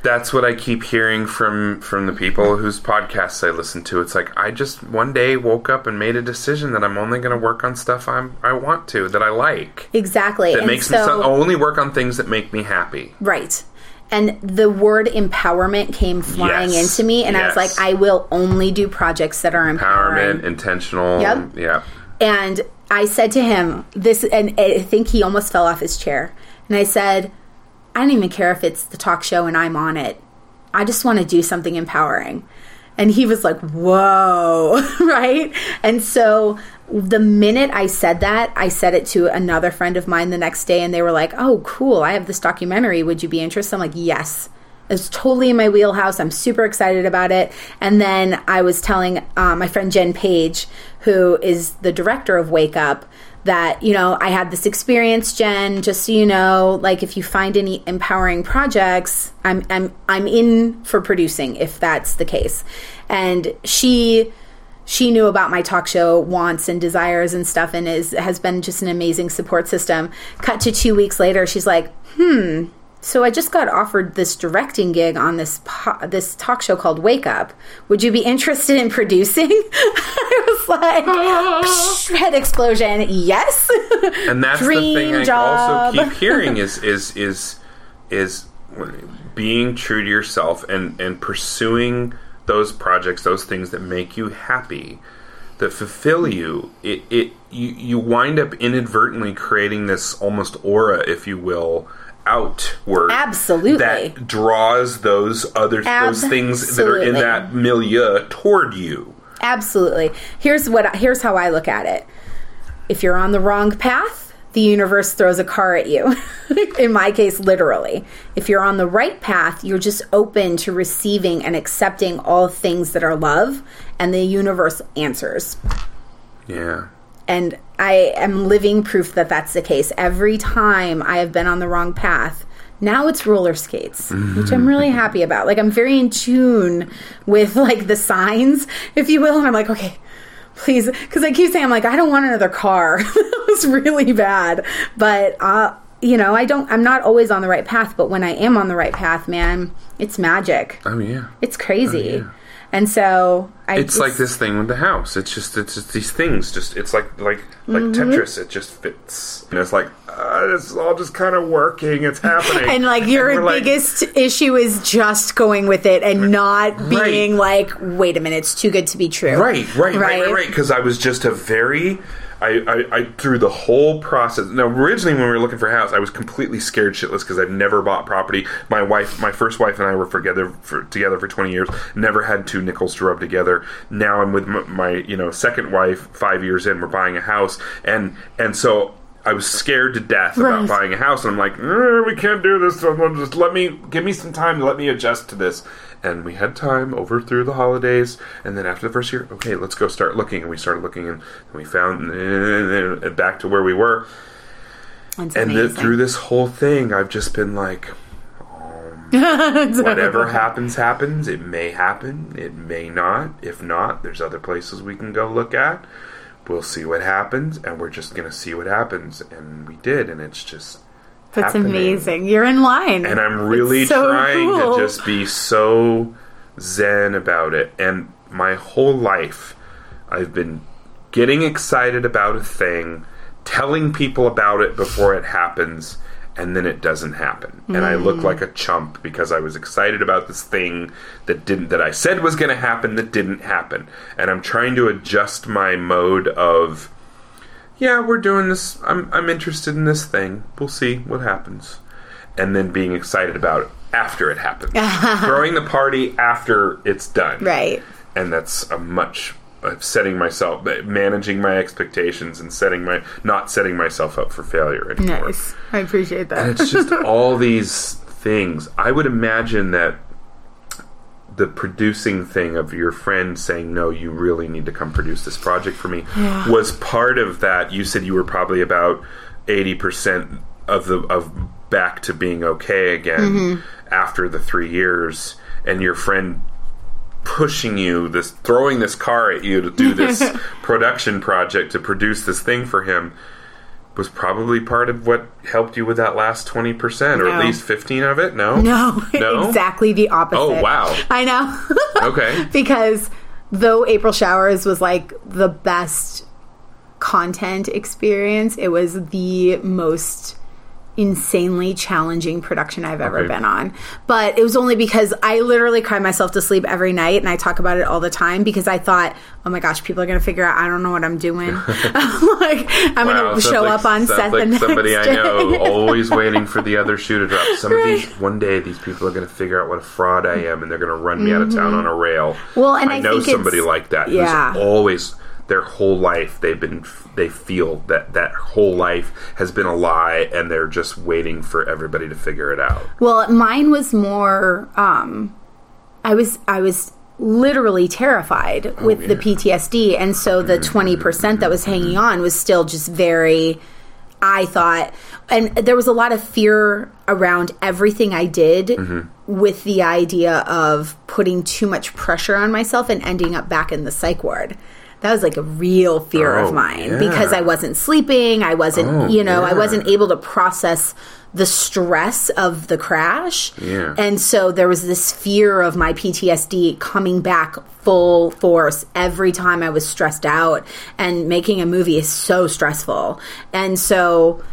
that's what I keep hearing from, from the people whose podcasts I listen to. It's like, I just one day woke up and made a decision that I'm only going to work on stuff I'm, I want to, that I like. Exactly. That and makes so, me so, only work on things that make me happy. Right. And the word empowerment came flying yes. into me. And yes. I was like, I will only do projects that are empowering. Empowerment, intentional. Yep. Yeah. And I said to him, this, and I think he almost fell off his chair. And I said, I don't even care if it's the talk show and I'm on it. I just want to do something empowering. And he was like, whoa, right? And so the minute I said that, I said it to another friend of mine the next day, and they were like, oh, cool, I have this documentary. Would you be interested? I'm like, yes. It's totally in my wheelhouse. I'm super excited about it. And then I was telling uh, my friend Jen Page, who is the director of Wake Up!, that, you know, I had this experience, Jen, just so you know, like, if you find any empowering projects, I'm I'm I'm in for producing if that's the case. And she she knew about my talk show wants and desires and stuff, and is has been just an amazing support system. Cut to two weeks later, she's like, hmm, so I just got offered this directing gig on this po- this talk show called Wake Up. Would you be interested in producing? I was like, psh, head explosion, yes. And that's Dream the thing job. I also keep hearing is is is is being true to yourself and, and pursuing those projects, those things that make you happy, that fulfill you. It it you, you wind up inadvertently creating this almost aura, if you will, outward, absolutely, that draws those other absolutely. those things that are in that milieu toward you. Absolutely. Here's what here's how I look at it. If you're on the wrong path, the universe throws a car at you. In my case, literally. If you're on the right path, you're just open to receiving and accepting all things that are love, and the universe answers. Yeah. And I am living proof that that's the case. Every time I have been on the wrong path, now it's roller skates, mm-hmm. which I'm really happy about. Like, I'm very in tune with, like, the signs, if you will. And I'm like, okay, please. Because I keep saying, I'm like, I don't want another car. That was really bad. But, uh, you know, I don't, I'm not always on the right path. But when I am on the right path, man, it's magic. Oh, yeah. It's crazy. Oh, yeah. And so I it's just, like this thing with the house. It's just it's just these things. Just it's like like like mm-hmm. Tetris. It just fits, and it's like uh, this is all just kind of working. It's happening. And like your and biggest like, issue is just going with it and not right. being like, wait a minute, it's too good to be true. Right, right, right, right, right. Because right. I was just a very I, I I through the whole process. Now originally when we were looking for a house, I was completely scared shitless because I've never bought property. My wife, my first wife, and I were together for together for twenty years. Never had two nickels to rub together. Now I'm with my, you know, second wife. Five years in, we're buying a house, and and so I was scared to death right. about buying a house, and I'm like, eh, we can't do this. So just let me give me some time. Let me adjust to this. And we had time over through the holidays, and then after the first year, okay, let's go start looking. And we started looking, and we found and back to where we were. That's and then through this whole thing, I've just been like. Whatever happens, happens. It may happen. It may not. If not, there's other places we can go look at. We'll see what happens, and we're just going to see what happens. And we did, and it's just That's happening. Amazing. You're in line. And I'm really so trying cool. to just be so zen about it. And my whole life, I've been getting excited about a thing, telling people about it before it happens, and then it doesn't happen. And mm. I look like a chump because I was excited about this thing that didn't, that I said was going to happen that didn't happen. And I'm trying to adjust my mode of, yeah, we're doing this. I'm I'm interested in this thing. We'll see what happens. And then being excited about it after it happens. Throwing the party after it's done. Right. And that's a much of setting myself, managing my expectations and setting my, not setting myself up for failure anymore. Nice. I appreciate that. And it's just all these things. I would imagine that the producing thing of your friend saying, no, you really need to come produce this project for me yeah. was part of that. You said you were probably about eighty percent of the, of back to being okay again mm-hmm. after the three years and your friend pushing you, this throwing this car at you to do this production project, to produce this thing for him. was probably part of what helped you with that last twenty percent or no. at least fifteen of it? No? No. No? Exactly the opposite. Oh, wow. I know. Okay. Because though April Showers was like the best content experience, it was the most insanely challenging production I've ever okay. been on. But it was only because I literally cry myself to sleep every night, and I talk about it all the time because I thought, oh my gosh, people are going to figure out I don't know what I'm doing. Like, I'm wow, going to show like, up on set like the next somebody day. I know, always waiting for the other shoe to drop. Some right. of these, one day these people are going to figure out what a fraud I am, and they're going to run me mm-hmm. out of town on a rail. Well, and I, I know think somebody like that yeah. who's always... Their whole life, they've been, they feel that that whole life has been a lie, and they're just waiting for everybody to figure it out. Well, mine was more, um, I was, I was literally terrified oh, with yeah. the P T S D, and so the mm-hmm. twenty percent that was hanging on was still just very, I thought, and there was a lot of fear around everything I did mm-hmm. with the idea of putting too much pressure on myself and ending up back in the psych ward. That was like a real fear oh, of mine yeah. because I wasn't sleeping. I wasn't, oh, you know, yeah. I wasn't able to process the stress of the crash. Yeah. And so there was this fear of my P T S D coming back full force every time I was stressed out. And making a movie is so stressful. And so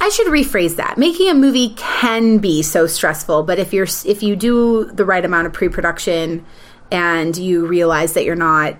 I should rephrase that. Making a movie can be so stressful, but if you're if you do the right amount of pre-production and you realize that you're not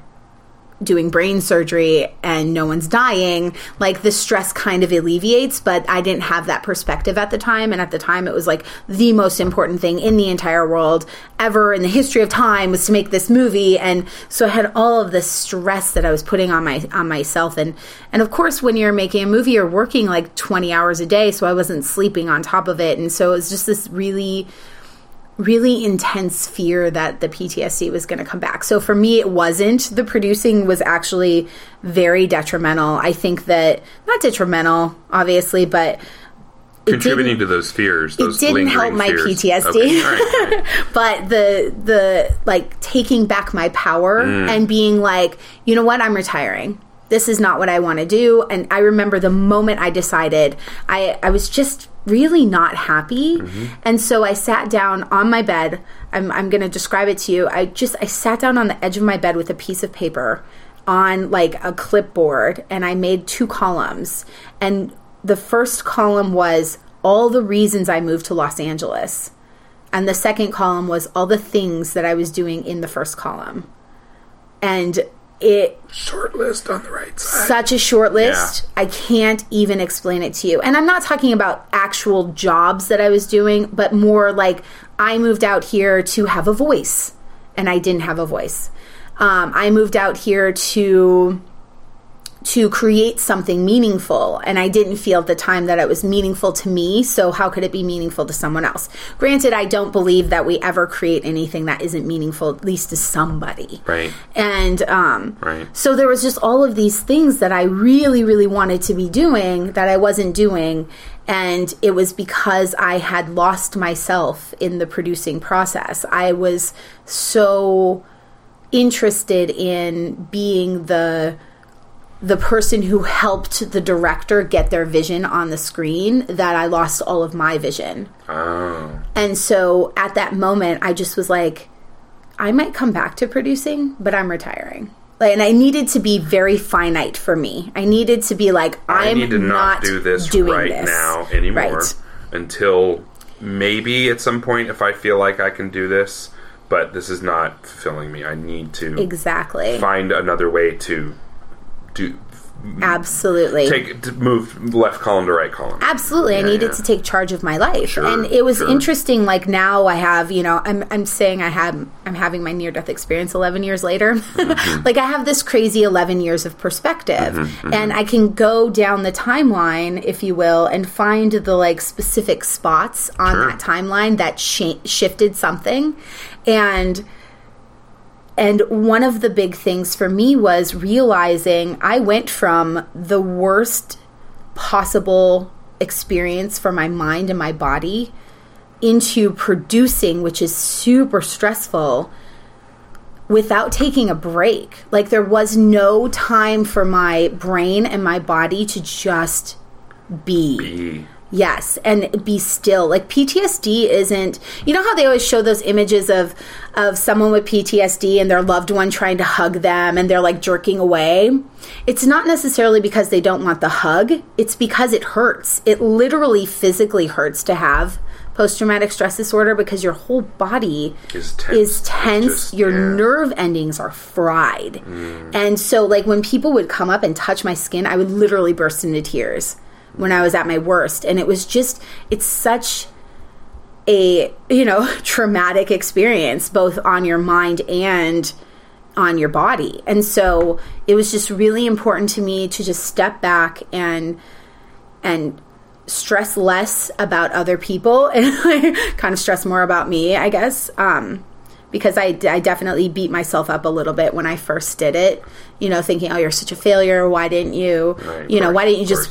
doing brain surgery and no one's dying, like the stress kind of alleviates, but I didn't have that perspective at the time. And at the time it was like the most important thing in the entire world ever in the history of time was to make this movie. And so I had all of this stress that I was putting on my, on myself. And, and of course, when you're making a movie, you're working like twenty hours a day. So I wasn't sleeping on top of it. And so it was just this really, really intense fear that the P T S D was going to come back. So for me, it wasn't. The producing was actually very detrimental. I think that, not detrimental, obviously, but... Contributing to those fears, those lingering fears. It didn't help my P T S D. Okay. All right. All right. But the, the like, taking back my power mm. and being like, you know what, I'm retiring. This is not what I want to do. And I remember the moment I decided, I, I was just... really not happy. Mm-hmm. And so I sat down on my bed. I'm, I'm going to describe it to you. I just, I sat down on the edge of my bed with a piece of paper on like a clipboard, and I made two columns. And the first column was all the reasons I moved to Los Angeles. And the second column was all the things that I was doing in the first column. And It short list on the right side. Such a short list. Yeah. I can't even explain it to you. And I'm not talking about actual jobs that I was doing, but more like I moved out here to have a voice, and I didn't have a voice. Um, I moved out here to to create something meaningful, and I didn't feel at the time that it was meaningful to me, so how could it be meaningful to someone else? Granted, I don't believe that we ever create anything that isn't meaningful, at least to somebody. Right. And um, right. so there was just all of these things that I really, really wanted to be doing that I wasn't doing, and it was because I had lost myself in the producing process. I was so interested in being the... the person who helped the director get their vision on the screen that I lost all of my vision. Oh. And so at that moment, I just was like, I might come back to producing, but I'm retiring. Like, and I needed to be very finite for me. I needed to be like, I'm I need to not, not do this doing right this. now anymore right. until maybe at some point if I feel like I can do this, but this is not fulfilling me. I need to exactly find another way to... To absolutely take to move left column to right column. Absolutely, yeah, I needed yeah. to take charge of my life, sure, and it was sure. interesting. Like now, I have you know, I'm I'm saying I have I'm having my near death experience eleven years later. Mm-hmm. Like I have this crazy eleven years of perspective, mm-hmm, mm-hmm. and I can go down the timeline, if you will, and find the like specific spots on sure. that timeline that sh- shifted something, and. And one of the big things for me was realizing I went from the worst possible experience for my mind and my body into producing, which is super stressful, without taking a break. Like there was no time for my brain and my body to just be. Be. Yes, and be still. Like, P T S D isn't... You know how they always show those images of of someone with P T S D and their loved one trying to hug them and they're, like, jerking away? It's not necessarily because they don't want the hug. It's because it hurts. It literally physically hurts to have post-traumatic stress disorder because your whole body is tense. Is tense. Just, your yeah. nerve endings are fried. Mm. And so, like, when people would come up and touch my skin, I would literally burst into tears when I was at my worst. And it was just, it's such a, you know, traumatic experience, both on your mind and on your body. And so it was just really important to me to just step back and, and stress less about other people and kind of stress more about me, I guess. Um, because I, I definitely beat myself up a little bit when I first did it, you know, thinking, oh, you're such a failure. Why didn't you, right, you know, right, why didn't you just...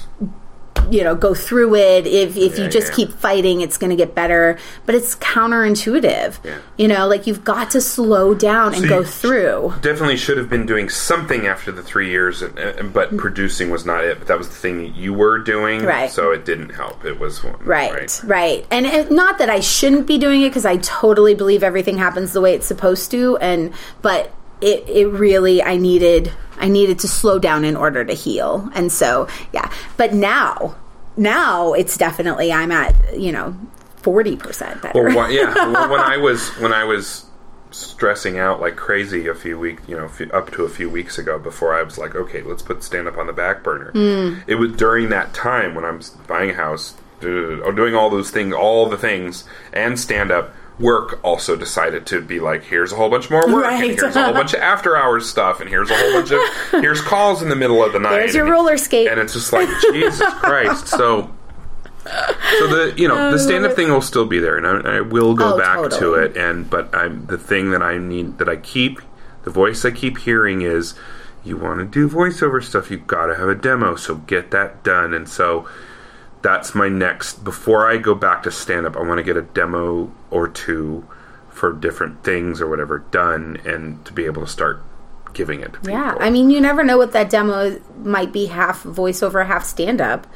you know, go through it. If if yeah, you just yeah. keep fighting, it's going to get better. But it's counterintuitive. Yeah. You know, like, you've got to slow down so and go through. Definitely should have been doing something after the three years, but producing was not it. But that was the thing you were doing. Right. So it didn't help. It was one. Right. Right. right. And it, not that I shouldn't be doing it, because I totally believe everything happens the way it's supposed to. And, but it, it really, I needed... I needed to slow down in order to heal. And so, yeah. But now, now it's definitely, I'm at, you know, forty percent better. Well, why, yeah. well, when I was, when I was stressing out like crazy a few weeks, you know, a few, up to a few weeks ago before I was like, okay, let's put stand-up on the back burner. Mm. It was during that time when I'm buying a house, doing all those things, all the things, and stand-up. Work also decided to be like, here's a whole bunch more work, right. and here's a whole bunch of after hours stuff, and here's a whole bunch of, here's calls in the middle of the night. There's your and, roller skate. And it's just like, Jesus Christ. So, so the, you know, the stand-up thing will still be there, and I, I will go oh, back totally. to it, and, but I'm, the thing that I need, that I keep, the voice I keep hearing is, you want to do voiceover stuff, you've got to have a demo, so get that done, and so... That's my next... Before I go back to stand-up, I want to get a demo or two for different things or whatever done and to be able to start giving it to people. Yeah, I mean, you never know what that demo might be, half voiceover, half stand-up.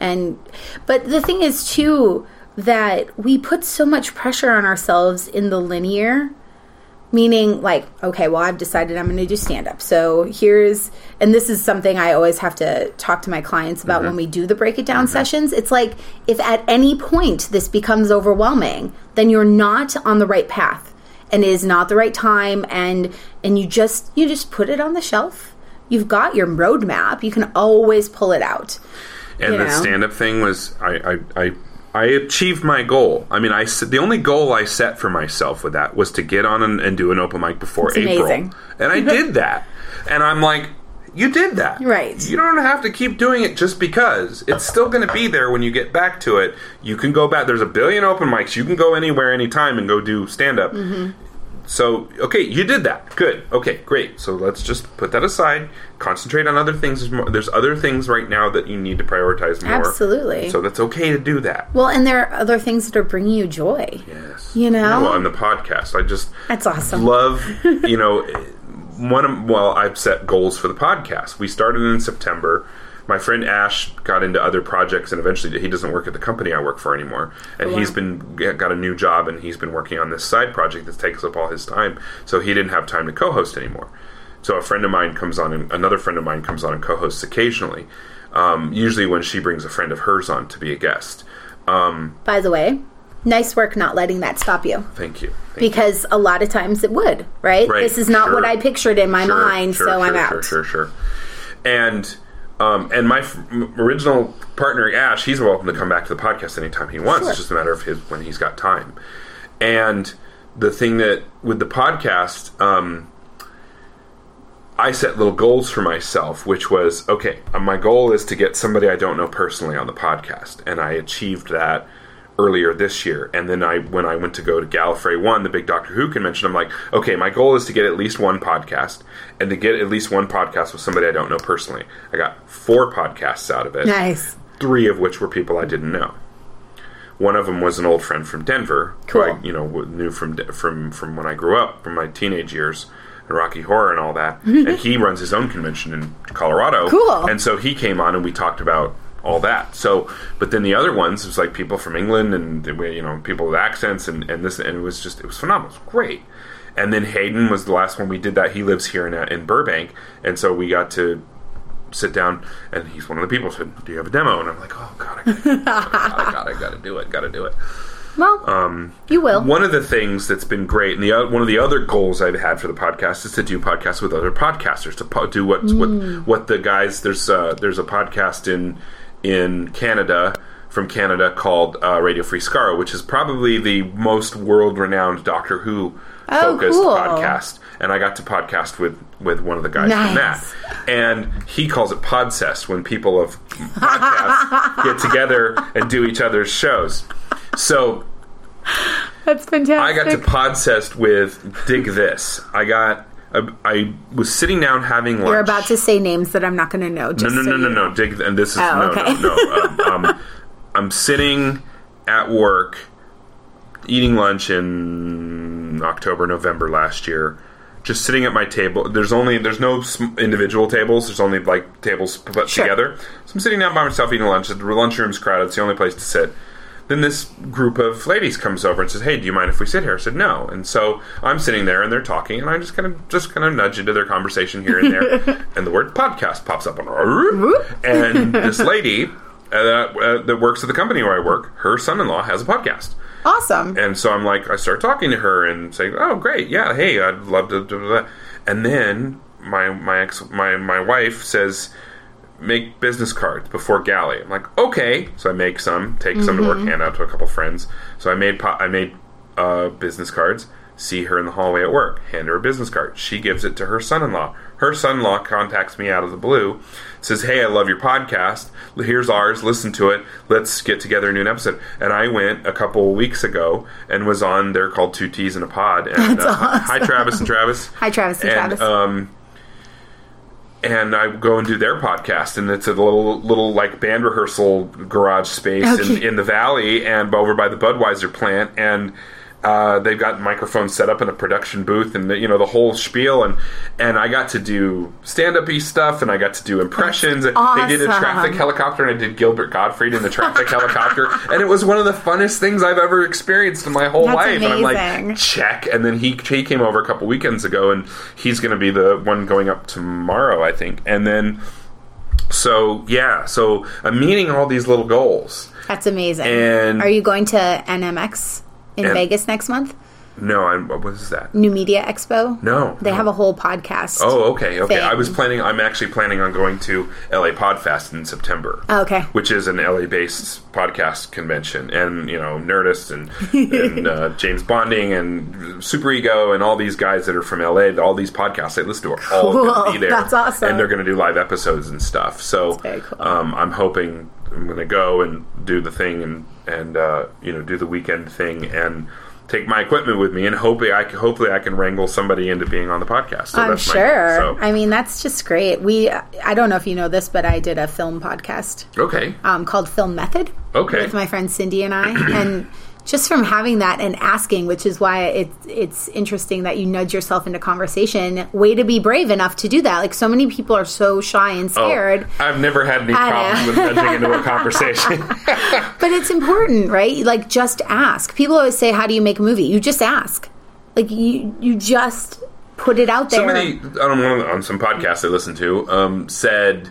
And but the thing is, too, that we put so much pressure on ourselves in the linear... Meaning, like, okay, well, I've decided I'm going to do stand-up. So here's, and this is something I always have to talk to my clients about mm-hmm. when we do the break it down mm-hmm. sessions. It's like, if at any point this becomes overwhelming, then you're not on the right path, and it is not the right time, and and you just you just put it on the shelf. You've got your roadmap. You can always pull it out. And the know? stand-up thing was, I I. I I achieved my goal. I mean, I the only goal I set for myself with that was to get on and, and do an open mic before it's April. Amazing. And I did that. And I'm like, you did that. Right. You don't have to keep doing it just because. It's still going to be there when you get back to it. You can go back. There's a billion open mics. You can go anywhere, anytime, and go do stand-up. Mm-hmm. So, okay, you did that. Good. Okay, great. So let's just put that aside. Concentrate on other things. There's other things right now that you need to prioritize more. Absolutely. So that's okay to do that. Well, and there are other things that are bringing you joy. Yes. You know? Well, on the podcast, I just... That's awesome. Love, you know, one of... Well, I've set goals for the podcast. We started in September. My friend Ash got into other projects, and eventually he doesn't work at the company I work for anymore. And oh, wow. he's been got a new job, and he's been working on this side project that takes up all his time. So he didn't have time to co-host anymore. So a friend of mine comes on, and another friend of mine comes on and co-hosts occasionally. Um, usually when she brings a friend of hers on to be a guest. Um, By the way, nice work not letting that stop you. Thank you. Thank because you. a lot of times it would, right? right. This is not sure. what I pictured in my sure, mind, sure, so sure, I'm out. Sure, sure, sure. And... Um, and my f- original partner, Ash, he's welcome to come back to the podcast anytime he wants. Sure. It's just a matter of his when he's got time. And the thing that, with the podcast, um, I set little goals for myself, which was, okay, my goal is to get somebody I don't know personally on the podcast. And I achieved that earlier this year. And then I, when I went to go to Gallifrey one, the big Doctor Who convention, I'm like, okay, my goal is to get at least one podcast, and to get at least one podcast with somebody I don't know personally. I got four podcasts out of it. Nice. Three of which were people I didn't know. One of them was an old friend from Denver, cool. who I, you know, knew from from from when I grew up, from my teenage years, and Rocky Horror and all that. And he runs his own convention in Colorado. Cool. And so he came on, and we talked about all that. So, but then the other ones, it was like people from England and, you know, people with accents and, and this, and it was just, it was phenomenal. It was great. And then Hayden was the last one we did that. He lives here in, in Burbank. And so we got to sit down, and he's one of the people who said, do you have a demo? And I'm like, oh God, I gotta, I gotta, I gotta do it. Gotta do it. Well, um, you will. One of the things that's been great, and the uh, one of the other goals I've had for the podcast is to do podcasts with other podcasters, to po- do what, mm. what what the guys. There's uh, there's a podcast in in Canada from Canada called uh, Radio Free Scarra, which is probably the most world renowned Doctor Who focused oh, cool. podcast. And I got to podcast with, with one of the guys nice. from that. And he calls it Podsest, when people of podcasts get together and do each other's shows. So that's fantastic. I got to Podsest with Dig This. I got I, I was sitting down having lunch. You're about to say names that I'm not going to know. Just no, no, so no, no, no, no. Dig and this is oh, no, okay. no, no. Um, um, I'm sitting at work eating lunch in October, November last year. Just sitting at my table. There's only there's no individual tables. There's only like tables put sure. together. So I'm sitting down by myself eating lunch. The lunchroom's crowded. It's the only place to sit. Then this group of ladies comes over and says, hey, do you mind if we sit here? I said, no. And so I'm sitting there, and they're talking, and I just kind of just kind of nudge into their conversation here and there, and the word podcast pops up. And this lady uh, uh, that works at the company where I work, her son-in-law has a podcast. Awesome. And so I'm like, I start talking to her and saying, oh, great, yeah, hey, I'd love to do that. And then my my ex, my my wife says, make business cards before galley. I'm like, okay. So I make some, take mm-hmm. some to work, hand out to a couple friends. So I made po- I made uh, business cards. See her in the hallway at work. Hand her a business card. She gives it to her son-in-law. Her son-in-law contacts me out of the blue. Says, hey, I love your podcast. Here's ours. Listen to it. Let's get together and do an episode. And I went a couple weeks ago and was on there called Two Teas in a Pod. And uh, awesome. Hi, Travis and Travis. Hi, Travis and, and Travis. Um, And I go and do their podcast, and it's a little, little like band rehearsal garage space okay. in, in the valley, and over by the Budweiser plant, and uh, they've got microphones set up in a production booth, and the, you know the whole spiel, and and I got to do stand-up-y stuff, and I got to do impressions. Awesome. They did a traffic helicopter, and I did Gilbert Gottfried in the traffic helicopter, and it was one of the funnest things I've ever experienced in my whole That's life. Amazing. And I'm like, check. And then he he came over a couple weekends ago, and he's going to be the one going up tomorrow, I think. And then so yeah, so I'm meeting all these little goals. That's amazing. And are you going to N M X? In and Vegas next month? No, I'm, what is that? New Media Expo? No. They no. have a whole podcast. Oh, okay, okay. Thing. I was planning, I'm actually planning on going to L A Podfest in September. Oh, okay. Which is an L A-based podcast convention. And, you know, Nerdist and, and uh, James Bonding and Superego and all these guys that are from L A, all these podcasts they listen to are cool. all going to be there. That's awesome. And they're going to do live episodes and stuff. So That's very cool. um, I'm hoping I'm going to go and do the thing and and uh, you know, do the weekend thing and take my equipment with me, and hopefully I can, hopefully I can wrangle somebody into being on the podcast. So I'm that's sure. My, so. I mean, that's just great. We I don't know if you know this, but I did a film podcast. Okay. Um, called Film Method. Okay. With my friend Cindy and I, and just from having that and asking, which is why it, it's interesting that you nudge yourself into conversation. Way to be brave enough to do that. Like, so many people are so shy and scared. Oh, I've never had any problems with nudging into a conversation. But it's important, right? Like, just ask. People always say, how do you make a movie? You just ask. Like, you, you just put it out there. Somebody on, one, on some podcasts I listened to um, said,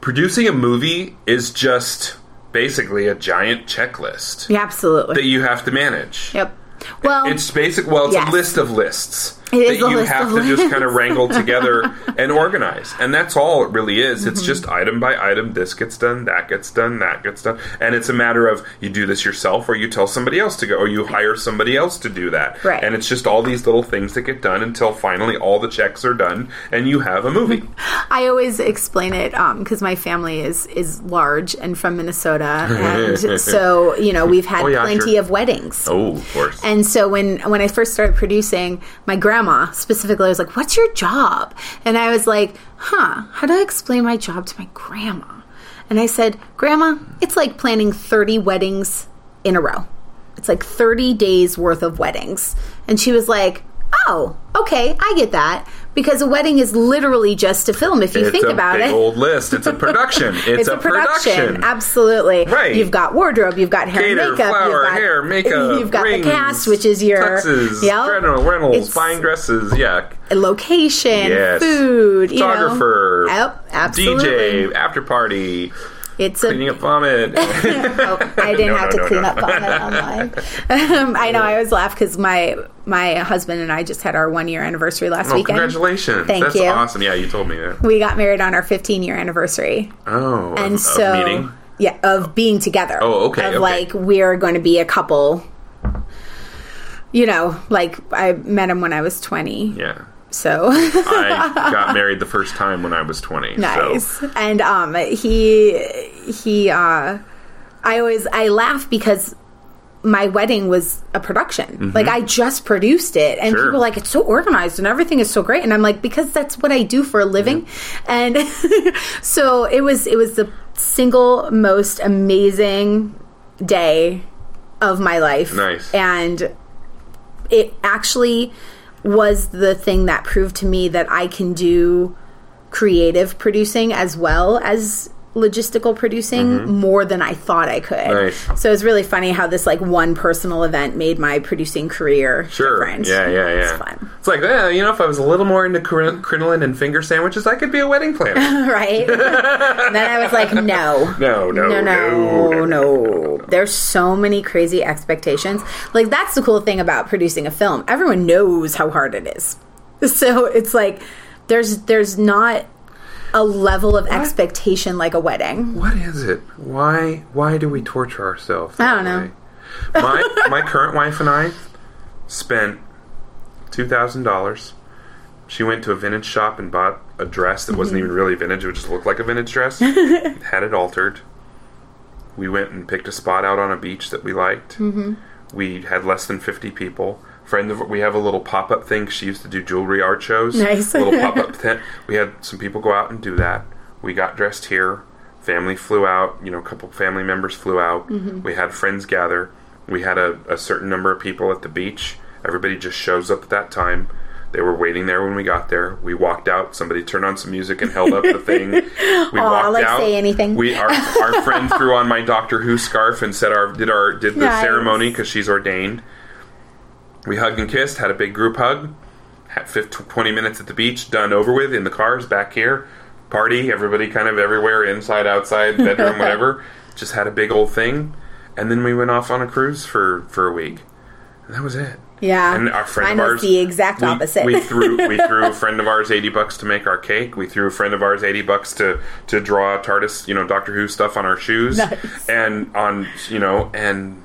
producing a movie is just basically a giant checklist. Yeah, absolutely. That you have to manage. Yep. Well, it's basic. Well, it's yes. a list of lists it that is you list have to lists. Just kind of wrangle together and organize. And that's all it really is. Mm-hmm. It's just item by item. This gets done. That gets done. That gets done. And it's a matter of you do this yourself, or you tell somebody else to go, or you hire somebody else to do that. Right. And it's just all these little things that get done until finally all the checks are done and you have a movie. I always explain it because um, my family is is large and from Minnesota, and so you know we've had oh, yeah, plenty sure. of weddings. Oh, of course. And And so when, when I first started producing, my grandma specifically was like, what's your job? And I was like, huh, how do I explain my job to my grandma? And I said, Grandma, it's like planning thirty weddings in a row. It's like thirty days worth of weddings. And she was like, oh, okay, I get that. Because a wedding is literally just a film, if you it's think about it. It's a big old list. It's a production. It's, it's a, a production. production. Absolutely. Right. You've got wardrobe. You've got hair Gator, and makeup. Flower, you've got hair, makeup, you've got rings, the cast, which is your... tuxes, yep. rentals, it's fine dresses. Yeah. Location, yes. food, photographer, you know. Yep, absolutely. D J, after party. It's cleaning a, up vomit. oh, I didn't no, have no, to no, clean no. up vomit online. um, I know. I always laugh because my my husband and I just had our one year anniversary last oh, weekend. Congratulations! Thank That's you. That's awesome. Yeah, you told me that. We got married on our fifteen year anniversary. Oh, and of, so of meeting? yeah, of being together. Oh, okay. Of okay. like we're going to be a couple. You know, like I met him when I was twenty. Yeah. So I got married the first time when I was twenty. Nice. So. And um, he he uh, I always I laugh because my wedding was a production. Mm-hmm. Like I just produced it, and sure. people are like, it's so organized and everything is so great. And I'm like, because that's what I do for a living. Yeah. And so it was it was the single most amazing day of my life. Nice. And it actually was the thing that proved to me that I can do creative producing as well as logistical producing mm-hmm. more than I thought I could. Nice. So it's really funny how this like one personal event made my producing career sure. different. Yeah, yeah, yeah. It's fun. It's like, well, you know, if I was a little more into crin- crinoline and finger sandwiches, I could be a wedding planner. right? And then I was like, no. No, no, no, no, no, no, no, no. There's so many crazy expectations. Like, that's the cool thing about producing a film. Everyone knows how hard it is. So it's like, there's there's not... a level of what? expectation like a wedding. What is it? Why why do we torture ourselves? I don't know. my my current wife and I spent two thousand dollars. She went to a vintage shop and bought a dress that mm-hmm. wasn't even really vintage. It just looked like a vintage dress. Had it altered. We went and picked a spot out on a beach that we liked. Mm-hmm. We had less than fifty people. Friend of we have a little pop-up thing. She used to do jewelry art shows. Nice. A little pop-up tent. We had some people go out and do that. We got dressed here. Family flew out. You know, a couple family members flew out. Mm-hmm. We had friends gather. We had a, a certain number of people at the beach. Everybody just shows up at that time. They were waiting there when we got there. We walked out. Somebody turned on some music and held up the thing. We Aww, walked like out. Say anything. We our, our friend threw on my Doctor Who scarf and said our did our did the nice. ceremony because she's ordained. We hugged and kissed, had a big group hug, had fifteen, twenty minutes at the beach, done over with, in the cars, back here, party, everybody kind of everywhere, inside, outside, bedroom, whatever. Just had a big old thing. And then we went off on a cruise for, for a week. And that was it. Yeah. And our friend Mine of ours... the exact we, opposite. we, threw, we threw a friend of ours eighty bucks to make our cake. We threw a friend of ours eighty bucks to, to draw TARDIS, you know, Doctor Who stuff on our shoes. Nice. And on, you know, and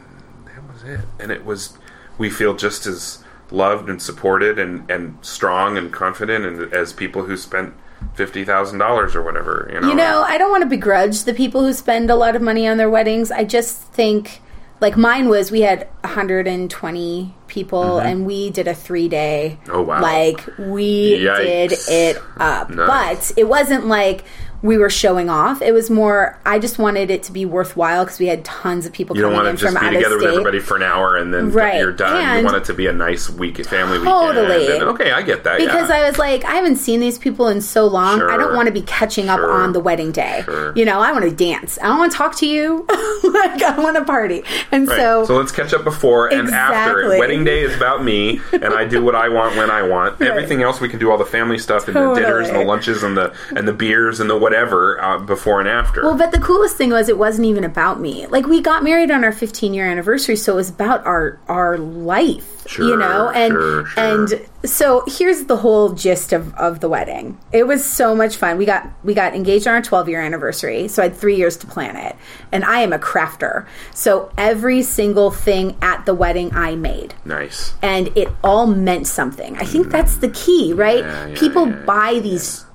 that was it. And it was... we feel just as loved and supported and, and strong and confident and as people who spent fifty thousand dollars or whatever. You know? you know, I don't want to begrudge the people who spend a lot of money on their weddings. I just think, like mine was, we had one hundred twenty people mm-hmm. and we did a three-day. Oh, wow. Like, we Yikes. did it up. Nice. But it wasn't like... we were showing off. It was more, I just wanted it to be worthwhile because we had tons of people coming in from out of state. You don't want to just be together with everybody for an hour and then right. you're done. And you want it to be a nice week, family totally. weekend. And, okay, I get that. Because yeah. I was like, I haven't seen these people in so long. Sure. I don't want to be catching up sure. on the wedding day. Sure. You know, I want to dance. I don't want to talk to you. Like, I want to party. And right. so... so let's catch up before exactly. and after. Wedding day is about me and I do what I want when I want. Right. Everything else, we can do all the family stuff and totally. the dinners and the lunches and the, and the beers and the whatever uh, before and after. Well, but the coolest thing was it wasn't even about me. Like, we got married on our fifteen-year anniversary, so it was about our our life, sure, you know? And sure, sure. and so here's the whole gist of, of the wedding. It was so much fun. We got we got engaged on our twelve-year anniversary, so I had three years to plan it. And I am a crafter. So every single thing at the wedding I made. Nice. And it all meant something. I think mm. that's the key, right? Yeah, yeah, People yeah, buy yeah. these...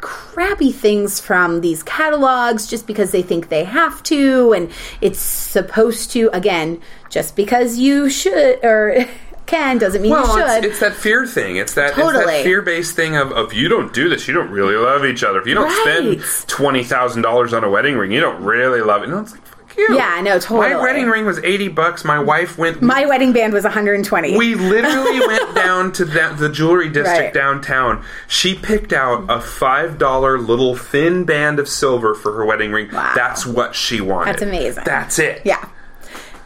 crappy things from these catalogs just because they think they have to and it's supposed to. Again, just because you should or can doesn't mean well, you should. Well, it's, it's that fear thing. It's that, totally. it's that fear-based thing of, of you don't do this, you don't really love each other. If you don't right. spend twenty thousand dollars on a wedding ring, you don't really love it. No, it's like, cute. Yeah, I know, totally. My wedding ring was eighty bucks. My wife went... My wedding band was one hundred twenty. We literally went down to the, the jewelry district right. downtown. She picked out a five dollar little thin band of silver for her wedding ring. Wow. That's what she wanted. That's amazing. That's it. Yeah.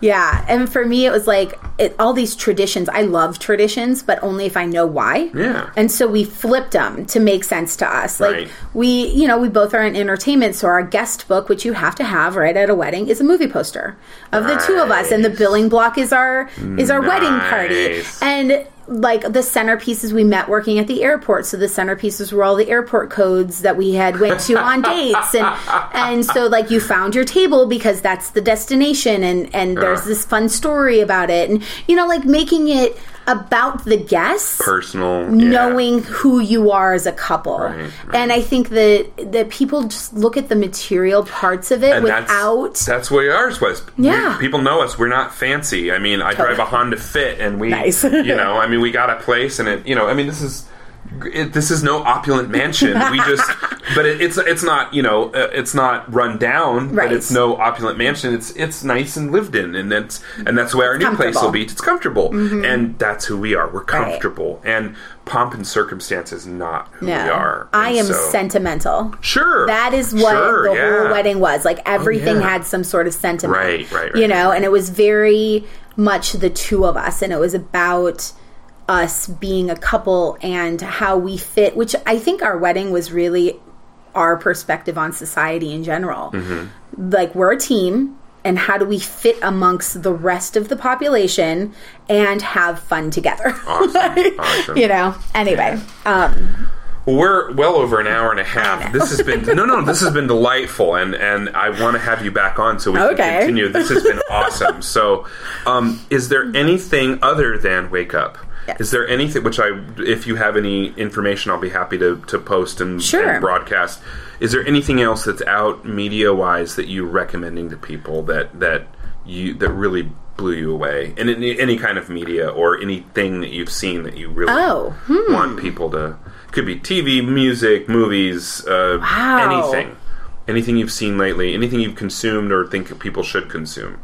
Yeah, and for me, it was like it, all these traditions. I love traditions, but only if I know why. Yeah. And so we flipped them to make sense to us. Like right. we, you know, we both are in entertainment, so our guest book, which you have to have right at a wedding, is a movie poster of nice. The two of us, and the billing block is our is our nice. Wedding party. And like the centerpieces, we met working at the airport, so the centerpieces were all the airport codes that we had went to on dates, and and so like you found your table because that's the destination, and and there's uh. this fun story about it, and you know, like making it about the guests, personal, knowing yeah. who you are as a couple, right, right. and I think that that people just look at the material parts of it and without. That's, that's what ours was. Yeah, we, people know us. We're not fancy. I mean, I totally. drive a Honda Fit, and we, nice. you know, I mean, we got a place, and it, you know, I mean, this is it, this is no opulent mansion. We just, but it, it's it's not, you know, uh, it's not run down. Right. But it's no opulent mansion. It's it's nice and lived in, and that's and that's where our new place will be. It's comfortable, mm-hmm. and that's who we are. We're comfortable, right. and pomp and circumstance is not who no. we are. And I am so, sentimental. Sure, that is what sure, the yeah. whole wedding was. Like everything oh, yeah. had some sort of sentiment. Right, right, right. You know, and it was very much the two of us, and it was about us being a couple and how we fit, which I think our wedding was really our perspective on society in general. Mm-hmm. Like, we're a team, and how do we fit amongst the rest of the population and have fun together? Awesome. like, awesome. You know, anyway. Yeah. Um, We're well over an hour and a half. This has been no, no. This has been delightful, and, and I want to have you back on so we okay. can continue. This has been awesome. So, um, is there anything other than Wake Up? Yes. Is there anything which I, if you have any information, I'll be happy to, to post and, sure. and broadcast. Is there anything else that's out media wise that you're recommending to people that that you that really blew you away in any, any kind of media or anything that you've seen that you really oh, hmm. want people to? Could be T V, music, movies, uh, wow. anything. Anything you've seen lately, anything you've consumed or think people should consume.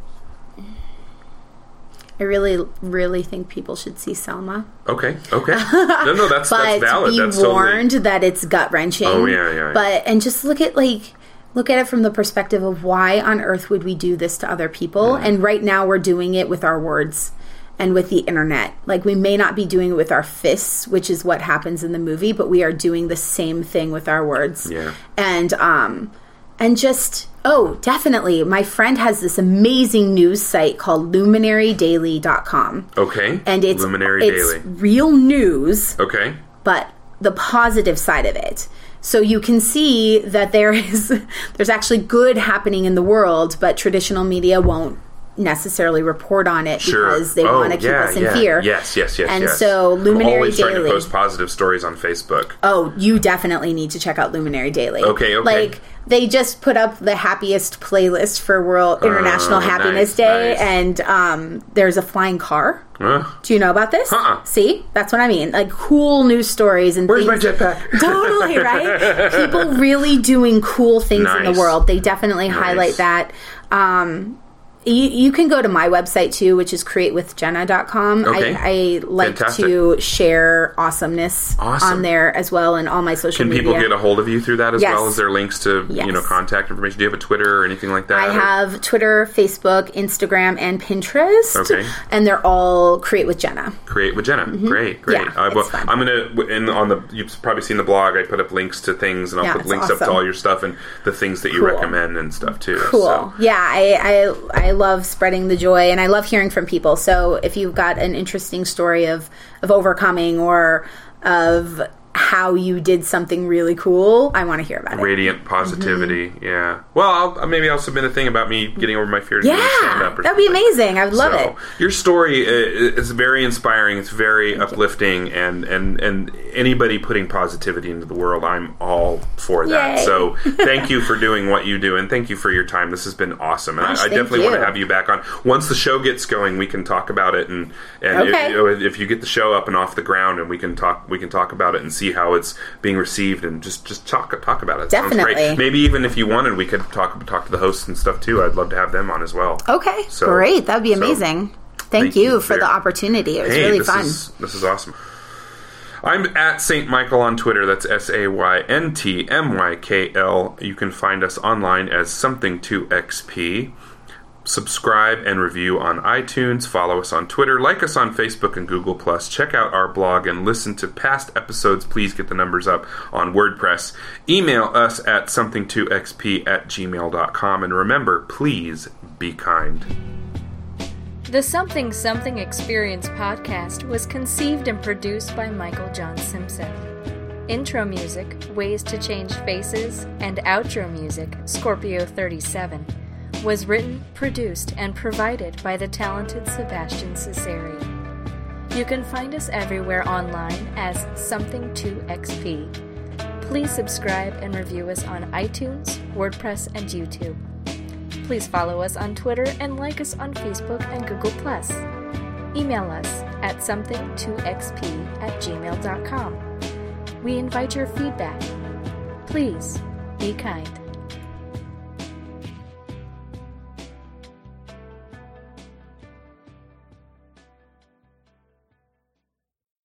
I really, really think people should see Selma. Okay, okay. No, no, that's, but that's valid. Be that's warned totally... that it's gut-wrenching. Oh, yeah, yeah, yeah. But, and just look at, like... Look at it from the perspective of why on earth would we do this to other people? Mm. And right now we're doing it with our words. And with the internet, like we may not be doing it with our fists, which is what happens in the movie, but we are doing the same thing with our words. Yeah. And um, and just oh, definitely, my friend has this amazing news site called Luminary Daily dot com. Okay. And it's Luminary it's Daily. Real news. Okay. But the positive side of it. So you can see that there is there's actually good happening in the world, but traditional media won't necessarily report on it sure. because they oh, want to keep yeah, us in yeah. fear. Yes, yes, yes. And yes. so Luminary I'm always Daily. Trying to post positive stories on Facebook. Oh, you definitely need to check out Luminary Daily. Okay, okay. Like they just put up the happiest playlist for World International oh, Happiness nice, Day, nice. and um, there's a flying car. Uh, Do you know about this? Uh-uh. See? That's what I mean. Like cool news stories and Where's things. Where's my jetpack? Totally, right? People really doing cool things nice. in the world. They definitely nice. highlight that. Um, You, you can go to my website, too, which is create with jenna dot com. Okay. I, I like Fantastic. to share awesomeness awesome. on there as well, and all my social media. Can people media. get a hold of you through that as yes. well? Is there links to yes. you know contact information? Do you have a Twitter or anything like that? I have Twitter, Facebook, Instagram, and Pinterest. Okay. And they're all Create with Jenna. Create with Jenna. Mm-hmm. Great, great. Yeah, uh, well, it's fun. I'm going to, on the, you've probably seen the blog, I put up links to things, and I'll yeah, put links awesome. up to all your stuff and the things that you cool. recommend and stuff, too. Cool. So. Yeah, I, I, I I love spreading the joy, and I love hearing from people. So if you've got an interesting story of, of overcoming or of how you did something really cool, I want to hear about it. Radiant positivity, mm-hmm. yeah. Well, I'll, maybe I'll submit a thing about me getting over my fears. Yeah, stand-up or that'd something. Be amazing. I would love so, it. Your story is very inspiring. It's very Thank uplifting, you. and and and anybody putting positivity into the world, I'm all for that. Yay. So thank you for doing what you do, and thank you for your time. This has been awesome, and Gosh, I, I definitely you. want to have you back on. Once the show gets going, we can talk about it, and and okay. if, if you get the show up and off the ground, and we can talk we can talk about it and see how how it's being received, and just just talk talk about it. It definitely. Great. Maybe even if you wanted, we could talk talk to the hosts and stuff too. I'd love to have them on as well. Okay, so, great. That would be amazing. So, thank, thank you, you for there. the opportunity. It was hey, really this fun. Is, this is awesome. I'm at Saint Michael on Twitter. That's S A Y N T M Y K L. You can find us online as something two X P. Subscribe and review on iTunes. Follow us on Twitter. Like us on Facebook and Google+. Check out our blog and listen to past episodes. Please get the numbers up on WordPress. Email us at something two X P at gmail dot com. And remember, please be kind. The Something Something Experience podcast was conceived and produced by Michael John Simpson. Intro music, Ways to Change Faces, and outro music, Scorpio thirty-seven, was written, produced, and provided by the talented Sebastian Cesari. You can find us everywhere online as something two X P. Please subscribe and review us on iTunes, WordPress, and YouTube. Please follow us on Twitter and like us on Facebook and Google+. Email us at something two X P at gmail dot com. We invite your feedback. Please be kind.